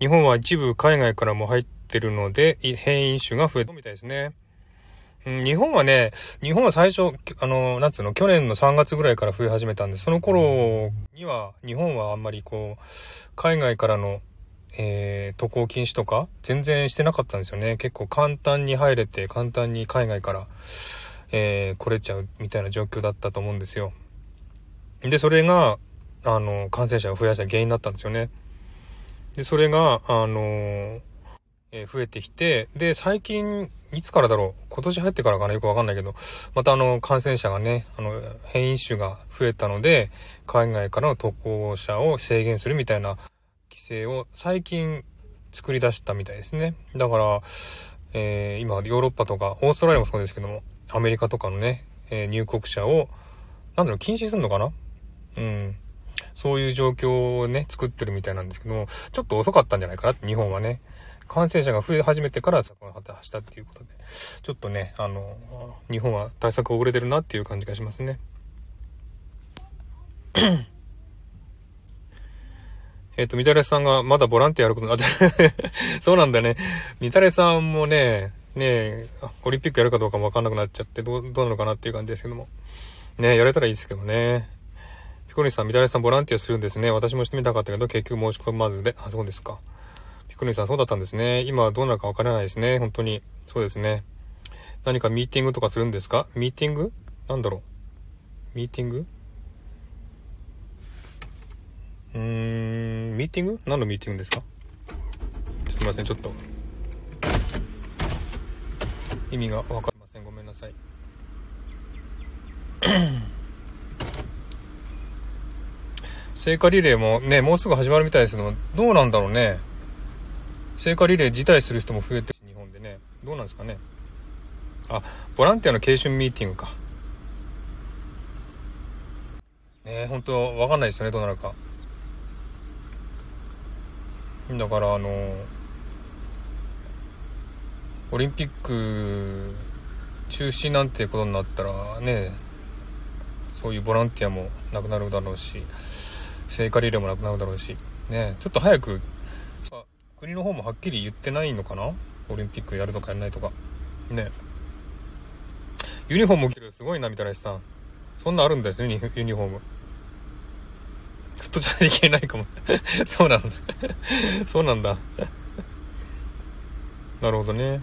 日本は一部海外からも入ってるので変異種が増えたみたいですね。日本はね、日本は最初、あの、なんつうの、去年のさんがつぐらいから増え始めたんで、その頃には、日本はあんまりこう、海外からのえー、渡航禁止とか全然してなかったんですよね。結構簡単に入れて簡単に海外から、えー、来れちゃうみたいな状況だったと思うんですよ。でそれがあの感染者を増やした原因だったんですよね。でそれがあの、えー、増えてきて、で最近いつからだろう、今年入ってからかな、よくわかんないけど、またあの感染者がね、あの変異種が増えたので海外からの渡航者を制限するみたいな規制を最近作り出したみたいですね。だから、えー、今ヨーロッパとかオーストラリアもそうですけども、アメリカとかのね、えー、入国者をなんだろう禁止するのかな、うん、そういう状況をね作ってるみたいなんですけども、ちょっと遅かったんじゃないかなって。日本はね感染者が増え始めてからこの果たしたっていうことで、ちょっとねあの日本は対策遅れてるなっていう感じがしますね。えっと、みたれさんがまだボランティアやることになってそうなんだね。みたれさんもね、ねオリンピックやるかどうかもわかんなくなっちゃってどう、どうなのかなっていう感じですけども。ねやれたらいいですけどね。ピコリンさん、みたれさんボランティアするんですね。私もしてみたかったけど、結局申し込まずで、あ、そうですか。ピコリンさん、そうだったんですね。今はどうなるかわからないですね。本当に。そうですね。何かミーティングとかするんですか？ミーティング？なんだろう。ミーティング？うーん、ミーティング？何のミーティングですか？すみません、ちょっと意味が分かりません、ごめんなさい。聖火リレーもねもうすぐ始まるみたいですけど、どうなんだろうね。聖火リレー辞退する人も増えてる日本でね、どうなんですかね。あ、ボランティアの研修ミーティングかね。本当分かんないですよね、どうなるか。だからあのオリンピック中止なんてことになったらね、そういうボランティアもなくなるだろうし、聖火リレーもなくなるだろうしね、ちょっと早く国の方もはっきり言ってないのかな、オリンピックやるとかやらないとかね。ユニフォーム着るすごいなみたらしさん、そんなあるんですね、ユニフォーム。フットじゃいけないかもそうなんだそうなんだなるほどね。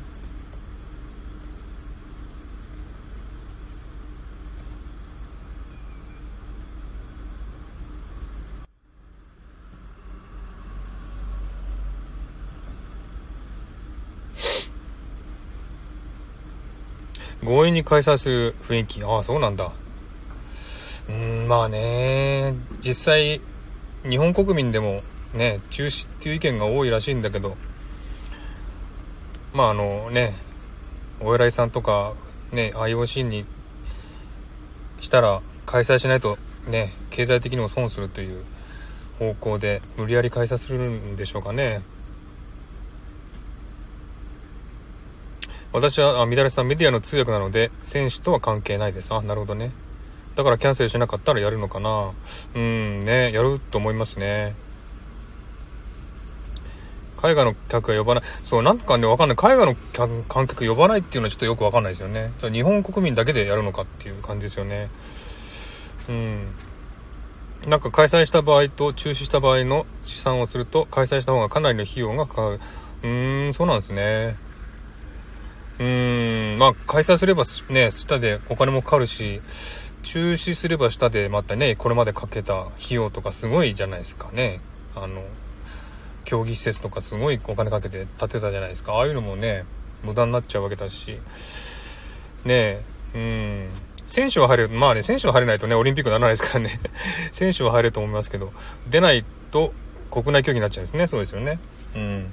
強引に開催する雰囲気、ああそうなんだ。うん、まあね、実際日本国民でもね中止っていう意見が多いらしいんだけど、まああのねお偉いさんとかね アイオーシー にしたら開催しないとね経済的にも損するという方向で無理やり開催するんでしょうかね。私はあみだれさんメディアの通訳なので選手とは関係ないです。あ、なるほどね。だからキャンセルしなかったらやるのかな。うんね、やると思いますね。海外の客は呼ばない、そうなんかねわかんない、海外の客観客呼ばないっていうのはちょっとよくわかんないですよね。日本国民だけでやるのかっていう感じですよね。うん、なんか開催した場合と中止した場合の試算をすると開催した方がかなりの費用がかかる。うーん、そうなんですね。うーん、まあ開催すればね下でお金もかかるし、中止すれば下でまたねこれまでかけた費用とかすごいじゃないですかね。あの競技施設とかすごいお金かけて建てたじゃないですか。ああいうのもね無駄になっちゃうわけだしね。え、うん、選手は入る、まあね選手は入れないとねオリンピックにならないですからね選手は入れると思いますけど、出ないと国内競技になっちゃうんですね。そうですよね。うん、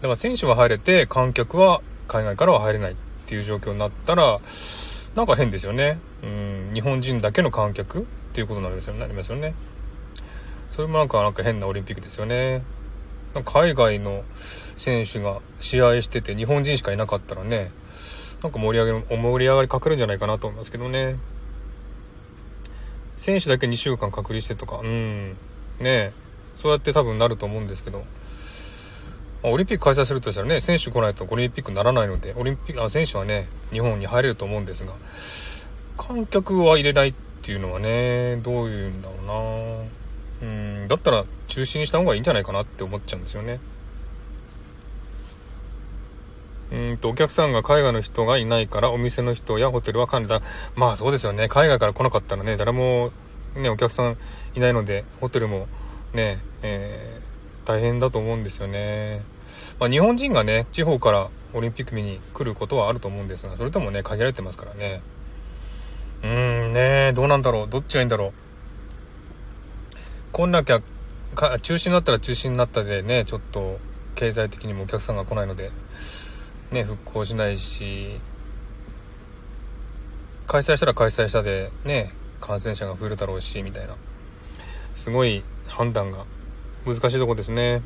だから選手は入れて観客は海外からは入れないっていう状況になったらなんか変ですよね。うん、日本人だけの観客っていうことになりますよね。なりますよね。それもなんかなんか変なオリンピックですよね。なんか海外の選手が試合してて日本人しかいなかったらね、なんか盛り上げ盛り上がりかかるんじゃないかなと思いますけどね。選手だけにしゅうかん隔離してとか、うんね、そうやって多分なると思うんですけど。オリンピック開催するとしたらね選手来ないとオリンピックにならないので、オリンピックあ選手はね日本に入れると思うんですが、観客は入れないっていうのはねどういうんだろうな。うん、だったら中止にした方がいいんじゃないかなって思っちゃうんですよね。うんとお客さんが海外の人がいないからお店の人やホテルは管理だ。まあそうですよね。海外から来なかったらね、誰もねお客さんいないのでホテルもね、えー、大変だと思うんですよね。まあ、日本人がね地方からオリンピック見に来ることはあると思うんですが、それともね限られてますからね。うーんね、どうなんだろう、どっちがいいんだろう。こんなきゃか中止になったら中止になったでね、ちょっと経済的にもお客さんが来ないのでね復興しないし、開催したら開催したでね感染者が増えるだろうしみたいな、すごい判断が難しいところですね。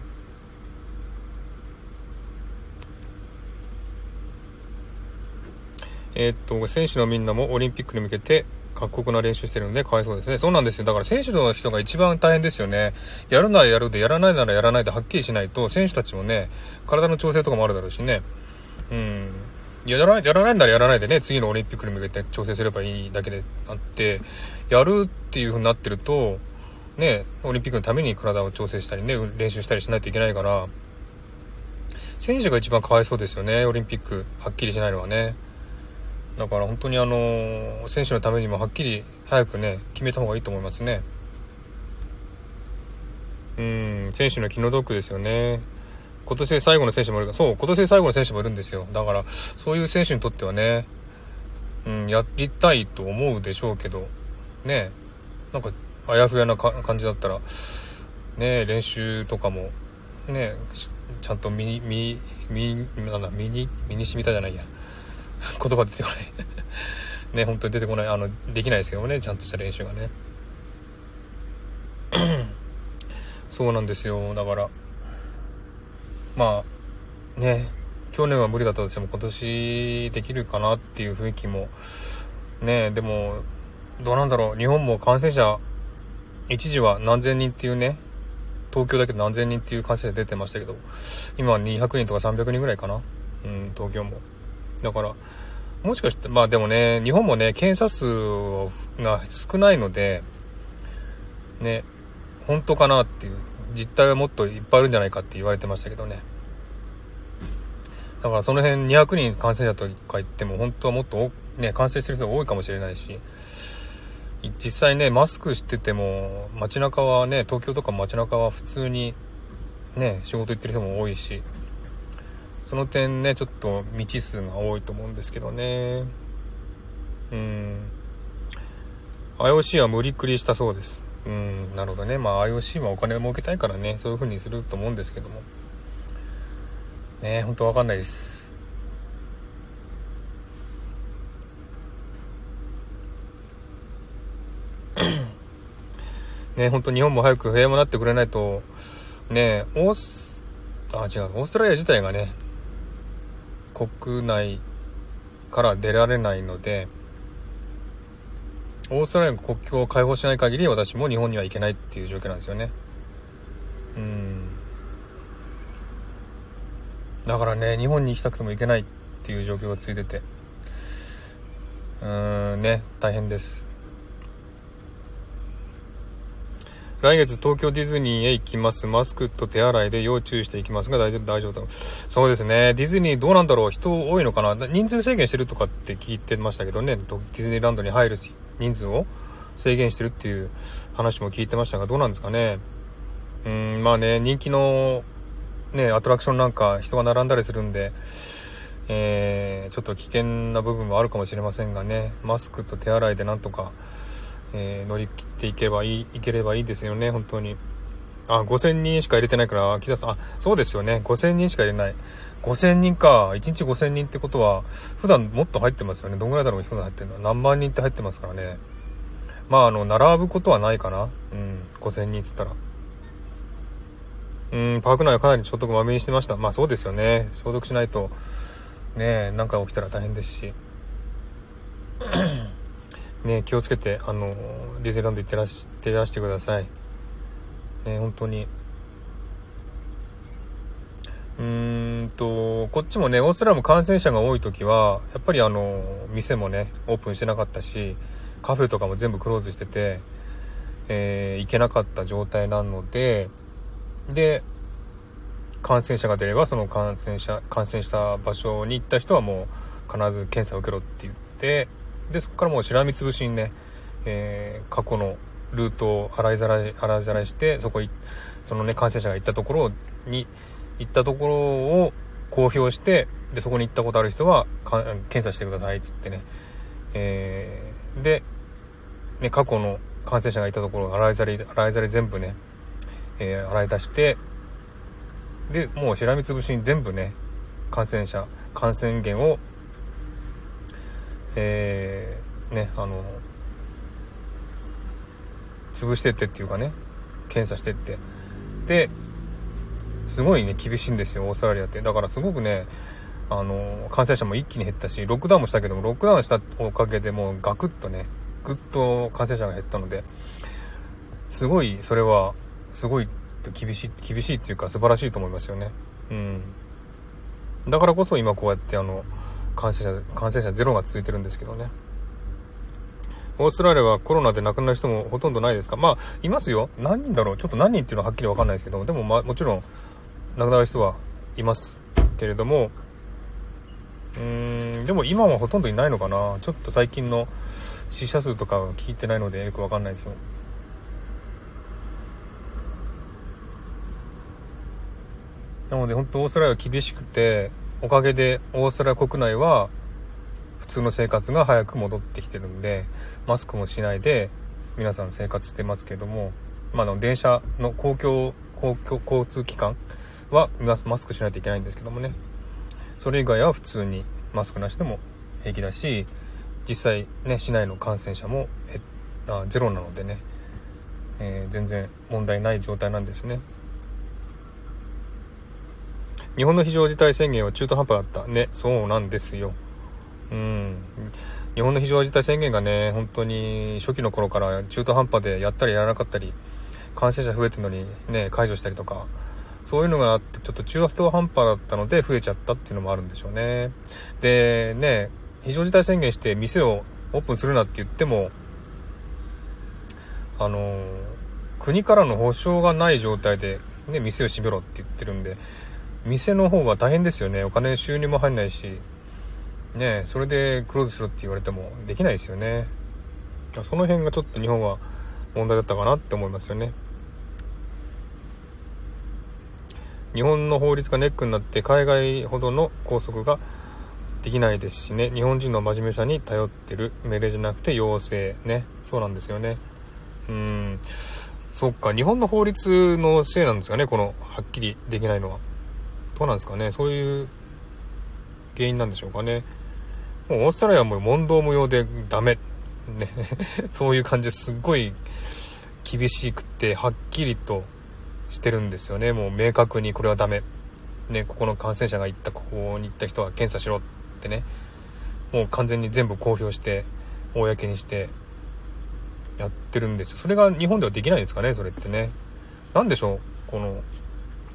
えー、っと選手のみんなもオリンピックに向けて各国の練習してるのでかわいそうですね。そうなんですよ。だから選手の人が一番大変ですよね。やるならやるで、やらないならやらないではっきりしないと、選手たちもね体の調整とかもあるだろうしね、うん、やらない、やらないならやらないでね次のオリンピックに向けて調整すればいいだけであって、やるっていう風になってるとねオリンピックのために体を調整したりね練習したりしないといけないから、選手が一番かわいそうですよね。オリンピックはっきりしないのはね。だから本当にあの選手のためにもはっきり早くね決めた方がいいと思いますね。うん、選手の気の毒ですよね。今年で最後の選手もいるから、そう今年で最後の選手もいるんですよ。だからそういう選手にとってはね、うん、やりたいと思うでしょうけどね、なんかあやふやな感じだったらね練習とかもねちゃんと身に身に身に身に染みたじゃないや。言葉出てこないね、本当に出てこない、あのできないですけどもね、ちゃんとした練習がねそうなんですよ。だからまあね去年は無理だったとしても今年できるかなっていう雰囲気もね、でもどうなんだろう。日本も感染者一時は何千人っていうね、東京だけで何千人っていう感染者出てましたけど、今はにひゃくにんとかさんびゃくにんぐらいかな、うん、東京も。だからもしかしてまあでもね日本もね検査数が少ないのでね本当かなっていう、実態はもっといっぱいあるんじゃないかって言われてましたけどね。だからその辺にひゃくにん感染者とか言っても本当はもっとね感染してる人が多いかもしれないし、実際ねマスクしてても街中はね、東京とか街中は普通にね仕事行ってる人も多いし、その点ねちょっと未知数が多いと思うんですけどね。うん、 アイオーシー は無理くりしたそうです。うん、なるほどね。まあ アイオーシー はお金を儲けたいからねそういう風にすると思うんですけどもね、本当わかんないです。ね、本当日本も早く平和になってくれないとね。オースあ違うオーストラリア自体がね国内から出られないので、オーストラリアの国境を開放しない限り私も日本には行けないっていう状況なんですよね。うん、だからね日本に行きたくても行けないっていう状況がついてて、うーんね大変です。来月東京ディズニーへ行きます。マスクと手洗いで要注意していきますが大丈夫大丈夫だ。そうですね、ディズニーどうなんだろう、人多いのかな、人数制限してるとかって聞いてましたけどね、ディズニーランドに入る人数を制限してるっていう話も聞いてましたが、どうなんですかね。うーんまあね人気のねアトラクションなんか人が並んだりするんで、えー、ちょっと危険な部分もあるかもしれませんがね、マスクと手洗いでなんとかえー、乗り切っていけばいい、いければいいですよね、本当に。あ、ごせんにんしか入れてないから、木田さん、あ、そうですよね、ごせんにんしか入れない。ごせんにんか、いちにちごせんにんってことは、普段もっと入ってますよね。どんぐらいだろう、普段入ってるのは。何万人って入ってますからね。まあ、あの、並ぶことはないかな。うん、ごせんにんって言ったら。うん、パーク内はかなり消毒まめにしてました。まあ、そうですよね。消毒しないと、ね、なんか起きたら大変ですし。ね、気をつけてあのディズニーランド行ってらし、出らしてください、ね、本当に。うーんとこっちもねオーストラリアも感染者が多い時はやっぱりあの店もねオープンしてなかったし、カフェとかも全部クローズしてて、えー、行けなかった状態なので、で感染者が出ればその感染者感染した場所に行った人はもう必ず検査を受けろって言って、でそこからもうしらみつぶしにね、えー、過去のルートを洗いざらい洗いざらいしてそこいそのね感染者が行ったところに行ったところを公表して、でそこに行ったことある人は検査してくださいっつってね、えー、でね過去の感染者がいたところを洗いざらい洗いざらい全部ね、えー、洗い出して、でもうしらみつぶしに全部ね感染者感染源を、えー、ねあの潰してってっていうかね検査してって、ですごいね厳しいんですよオーストラリアって。だからすごくねあの感染者も一気に減ったし、ロックダウンもしたけどもロックダウンしたおかげでもうガクッとねぐっと感染者が減ったので、すごいそれはすごい厳しい厳しいっていうか素晴らしいと思いますよね。うん。だからこそ今こうやってあの感染者感染者ゼロが続いてるんですけどね。オーストラリアはコロナで亡くなる人もほとんどないですか。まあいますよ。何人だろう。ちょっと何人っていうのははっきり分かんないですけど、でもまあもちろん亡くなる人はいますけれども、うーんでも今はほとんどいないのかな。ちょっと最近の死者数とか聞いてないのでよく分かんないですよ。なので本当オーストラリアは厳しくて、おかげでオーストラリア国内は普通の生活が早く戻ってきてるんで、マスクもしないで皆さん生活してますけども、まあ電車の公共、公共交通機関はマスクしないといけないんですけどもね、それ以外は普通にマスクなしでも平気だし、実際ね市内の感染者もあゼロなのでね、えー、全然問題ない状態なんですね。日本の非常事態宣言は中途半端だったね。そうなんですよ。うん、日本の非常事態宣言がね本当に初期の頃から中途半端でやったりやらなかったり、感染者増えてるのにね解除したりとか、そういうのがあってちょっと中途半端だったので増えちゃったっていうのもあるんでしょうね。でね非常事態宣言して店をオープンするなって言っても、あの国からの保証がない状態で、ね、店を閉めろって言ってるんで、店の方は大変ですよね。お金収入も入んないしね、それでクローズしろって言われてもできないですよね。その辺がちょっと日本は問題だったかなって思いますよね。日本の法律がネックになって海外ほどの拘束ができないですしね、日本人の真面目さに頼ってる、命令じゃなくて要請ね。そうなんですよね。うーんそっか、日本の法律のせいなんですかね、このはっきりできないのは。どうなんですかね、そういう原因なんでしょうかね。もうオーストラリアはもう問答無用でダメ、ね、そういう感じですっごい厳しくてはっきりとしてるんですよね。もう明確にこれはダメ、ね、ここの感染者が行ったここに行った人は検査しろってね、もう完全に全部公表して公にしてやってるんですよ。それが日本ではできないですかね、それってね。なんでしょう、この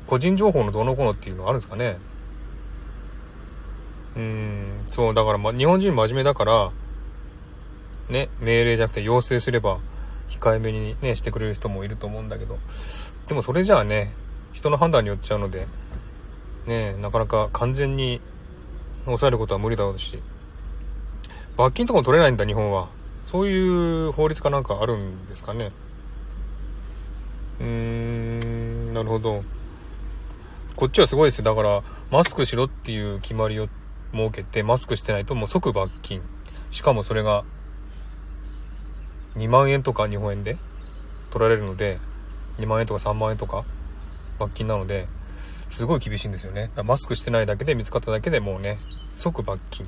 個人情報のどうのこうのっていうのがあるんですかね。うーんそうだから、ま、日本人真面目だからね、命令じゃなくて要請すれば控えめにねしてくれる人もいると思うんだけど、でもそれじゃあね人の判断によっちゃうのでね、なかなか完全に抑えることは無理だろうし、罰金とかも取れないんだ日本は。そういう法律かなんかあるんですかね。うーんなるほど。こっちはすごいですよ。だからマスクしろっていう決まりを設けて、マスクしてないともう即罰金、しかもそれがにまんえんとか日本円で取られるので、にまんえんとかさんまんえんとか罰金なので、すごい厳しいんですよね。だからマスクしてないだけで見つかっただけでもうね即罰金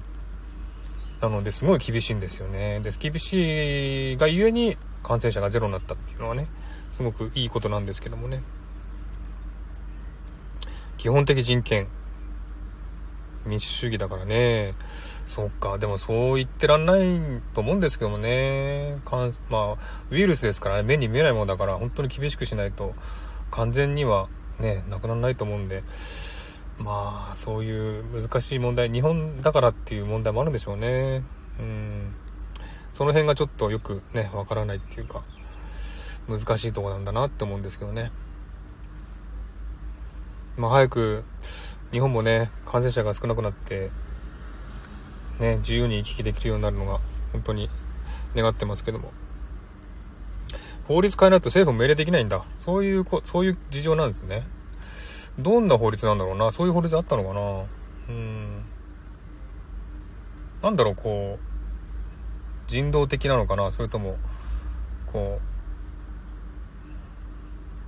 なので、すごい厳しいんですよね。で厳しいがゆえに感染者がゼロになったっていうのはね、すごくいいことなんですけどもね。基本的人権、民主主義だからね。そっか、でもそう言ってらんないと思うんですけどもね。まあウイルスですからね、目に見えないものだから本当に厳しくしないと完全にはねなくならないと思うんで、まあそういう難しい問題、日本だからっていう問題もあるんでしょうね。うんその辺がちょっとよくねわからないっていうか、難しいところなんだなって思うんですけどね。まあ、早く日本もね感染者が少なくなって、ね、自由に行き来できるようになるのが本当に願ってますけども、法律変えないと政府も命令できないんだ。そういうそういう事情なんですね。どんな法律なんだろうな。そういう法律あったのかな。うん。なんだろう、こう人道的なのかな、それともこ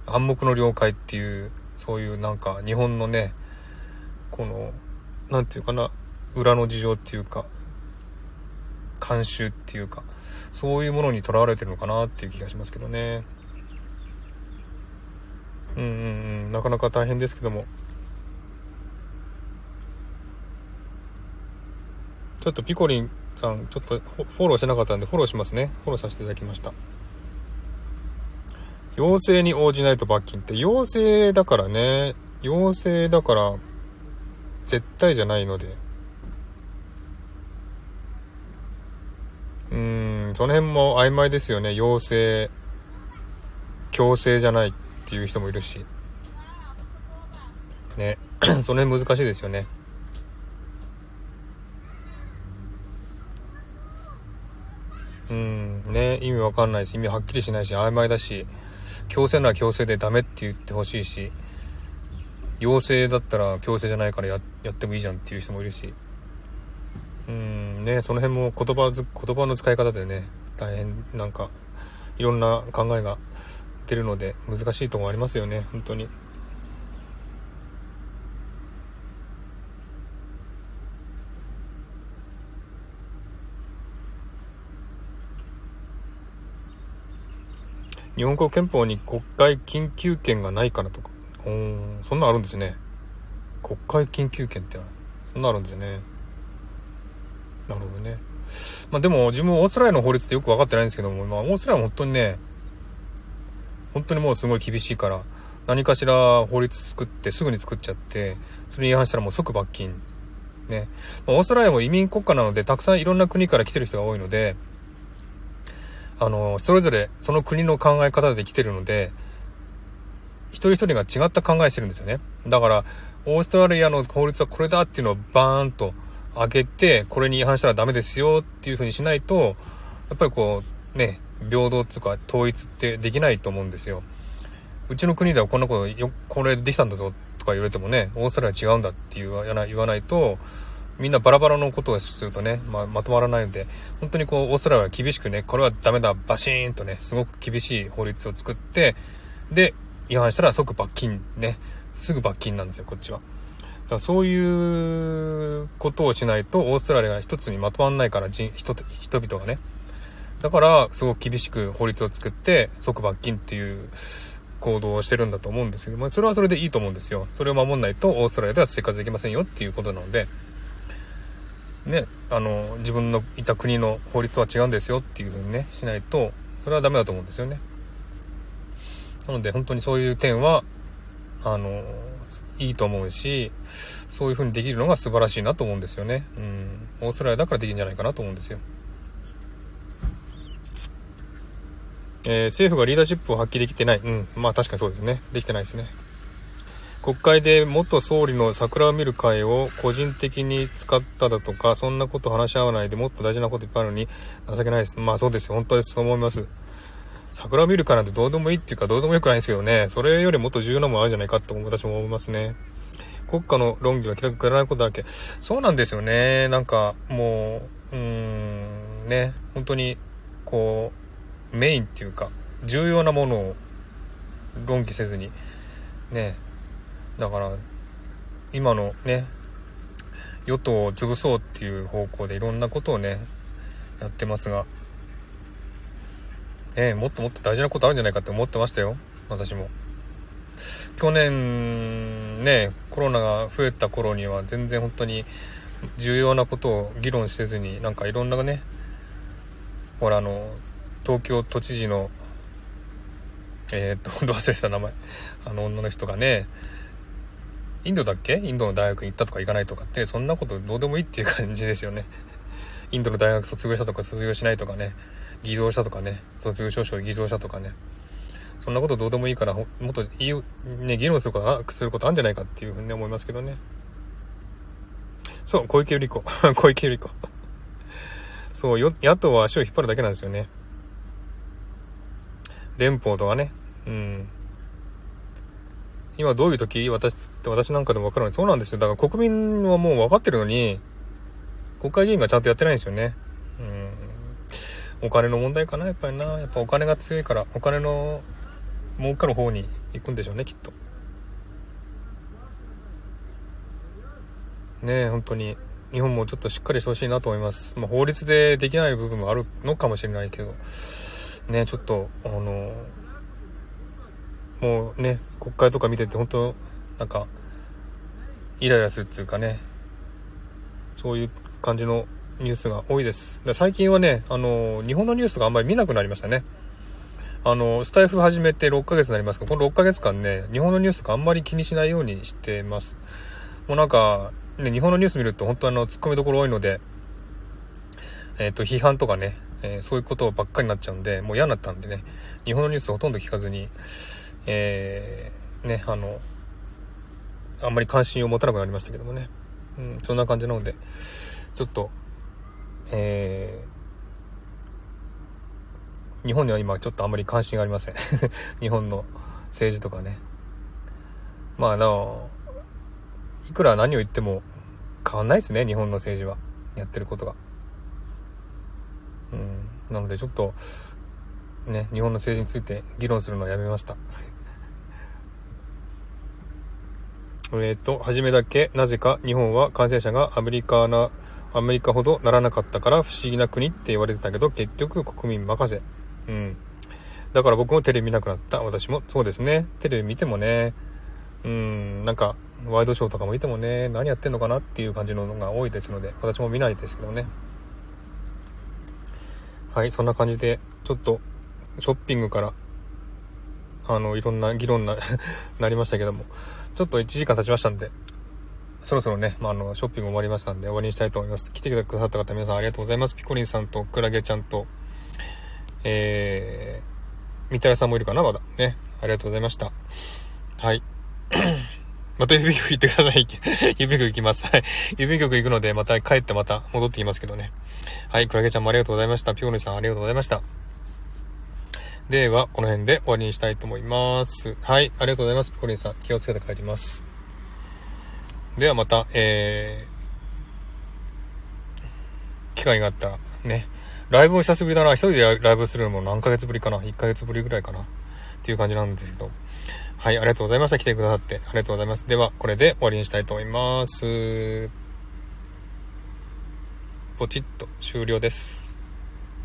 う暗黙の了解っていう、そういうなんか日本のね、このなんていうかな、裏の事情っていうか慣習っていうか、そういうものにとらわれてるのかなっていう気がしますけどね。うんうんうん、なかなか大変ですけども、ちょっとピコリンさんちょっとフォローしてなかったんでフォローしますね。フォローさせていただきました。要請に応じないと罰金って要請だからね、要請だから絶対じゃないので、うーん、その辺も曖昧ですよね。要請強制じゃないっていう人もいるしねその辺難しいですよね。うんね、意味わかんないし、意味はっきりしないし、曖昧だし、強制なら強制でダメって言ってほしいし、要請だったら強制じゃないから や, やってもいいじゃんっていう人もいるし、うんね、その辺も言 葉, 言葉の使い方でね、大変なんかいろんな考えが出るので難しいところありますよね、本当に。日本国憲法に国会緊急権がないからとか、おー、そんなあるんですね。国会緊急権ってそんなあるんですね。なるほどね。まあでも自分オーストラリアの法律ってよく分かってないんですけども、まあ、オーストラリアも本当にね、本当にもうすごい厳しいから、何かしら法律作ってすぐに作っちゃって、それに違反したらもう即罰金ね。まあ、オーストラリアも移民国家なので、たくさんいろんな国から来てる人が多いので、あのそれぞれその国の考え方で来てるので、一人一人が違った考えしてるんですよね。だからオーストラリアの法律はこれだっていうのをバーンと上げて、これに違反したらダメですよっていうふうにしないと、やっぱりこうね、平等っていうか統一ってできないと思うんですよ。うちの国ではこんなことよ、これできたんだぞとか言われてもね、オーストラリア違うんだって言わないと、みんなバラバラのことをするとね、まあ、まとまらないので、本当にこうオーストラリアは厳しくね、これはダメだ、バシーンとね、すごく厳しい法律を作って、で違反したら即罰金ね、すぐ罰金なんですよ、こっちは。だからそういうことをしないとオーストラリアが一つにまとまらないから、人、人、人々がね、だからすごく厳しく法律を作って即罰金っていう行動をしてるんだと思うんですけど、まあ、それはそれでいいと思うんですよ。それを守らないとオーストラリアでは生活できませんよっていうことなのでね、あの自分のいた国の法律は違うんですよっていうふうにね、しないとそれはダメだと思うんですよね。なので本当にそういう点はあのいいと思うし、そういうふうにできるのが素晴らしいなと思うんですよね。うん、オーストラリアだからできるんじゃないかなと思うんですよ。えー、政府がリーダーシップを発揮できてない、うん、まあ確かにそうですね、できてないですね。国会で元総理の桜を見る会を個人的に使っただとか、そんなこと話し合わないで、もっと大事なこといっぱいあるのに情けないです。まあそうですよ、本当です、そう思います。桜を見る会なんてどうでもいいっていうか、どうでもよくないんですけどね、それよりもっと重要なものあるんじゃないかと私も思いますね。国家の論議はくだらないことだらけ。そうなんですよね。なんかもううーんね、本当にこうメインっていうか重要なものを論議せずにね、だから今のね、与党を潰そうっていう方向でいろんなことをねやってますが、ね、もっともっと大事なことあるんじゃないかって思ってましたよ、私も。去年ね、コロナが増えた頃には全然本当に重要なことを議論せずに、なんかいろんなね、ほらあの東京都知事のえー、っとどう忘れした名前、あの女の人がね、インドだっけ、インドの大学に行ったとか行かないとかって、そんなことどうでもいいっていう感じですよね。インドの大学卒業したとか卒業しないとかね、偽造したとかね、卒業証書偽造したとかね、そんなことどうでもいいからもっといい、ね、議論することすることあるんじゃないかっていうふうに思いますけどね。そう小池百合子小池百合子そうよ、野党は足を引っ張るだけなんですよね。連邦とかね、うん。今どういう時、私私なんかでも分かるのに、そうなんですよ。だから国民はもう分かってるのに、国会議員がちゃんとやってないんですよね。うん。お金の問題かな、やっぱりな。やっぱお金が強いから、お金の儲かる方に行くんでしょうね、きっと。ねえ、本当に。日本もちょっとしっかりしてほしいなと思います。まあ、法律でできない部分もあるのかもしれないけど、ね、ちょっと、あの、もうね、国会とか見てて本当、なんか、イライラするっていうかね、そういう感じのニュースが多いです。で最近はね、あの、日本のニュースとかあんまり見なくなりましたね。あの、スタイフ始めてろっかげつになりますけど、このろっかげつかんね、日本のニュースとかあんまり気にしないようにしてます。もうなんか、ね、日本のニュース見ると本当にあの突っ込みどころ多いので、えっと批判とかね、えー、そういうことばっかりになっちゃうんで、もう嫌になったんでね、日本のニュースほとんど聞かずに、えー、ね、あのあんまり関心を持たなくなりましたけどもね、うん、そんな感じなので、ちょっと、えー、日本には今ちょっとあんまり関心がありません日本の政治とかね。まああのいくら何を言っても変わんないですね、日本の政治はやってることが。うん、なのでちょっとね、日本の政治について議論するのはやめましたえっと初めだけなぜか日本は感染者がアメリカなアメリカほどならなかったから不思議な国って言われてたけど、結局国民任せ。うん、だから僕もテレビ見なくなった。私もそうですね、テレビ見てもね、うん、なんかワイドショーとかも見てもね、何やってんのかなっていう感じのが多いですので、私も見ないですけどね。はい、そんな感じでちょっとショッピングからあのいろんな議論に な, なりましたけども、ちょっといちじかん経ちましたんで、そろそろね、まあ、あのショッピング終わりましたんで終わりにしたいと思います。来てくださった方皆さんありがとうございます。ピコリンさんとクラゲちゃんと、えー、みたらさんもいるかな、まだね、ありがとうございました。はいまた郵便局行ってください。郵便局行きます。はい。郵便局行くので、また帰ってまた戻ってきますけどね。はい。クラゲちゃんもありがとうございました。ピョーヌさんありがとうございました。では、この辺で終わりにしたいと思います。はい。ありがとうございます。ピコリンさん、気をつけて帰ります。ではまた、えー、機会があったら、ね。ライブを久しぶりだな。一人でライブするのも何ヶ月ぶりかな。いっかげつぶりぐらいかな。っていう感じなんですけど。はい、ありがとうございました。来てくださってありがとうございます。では、これで終わりにしたいと思います。ポチッと終了です。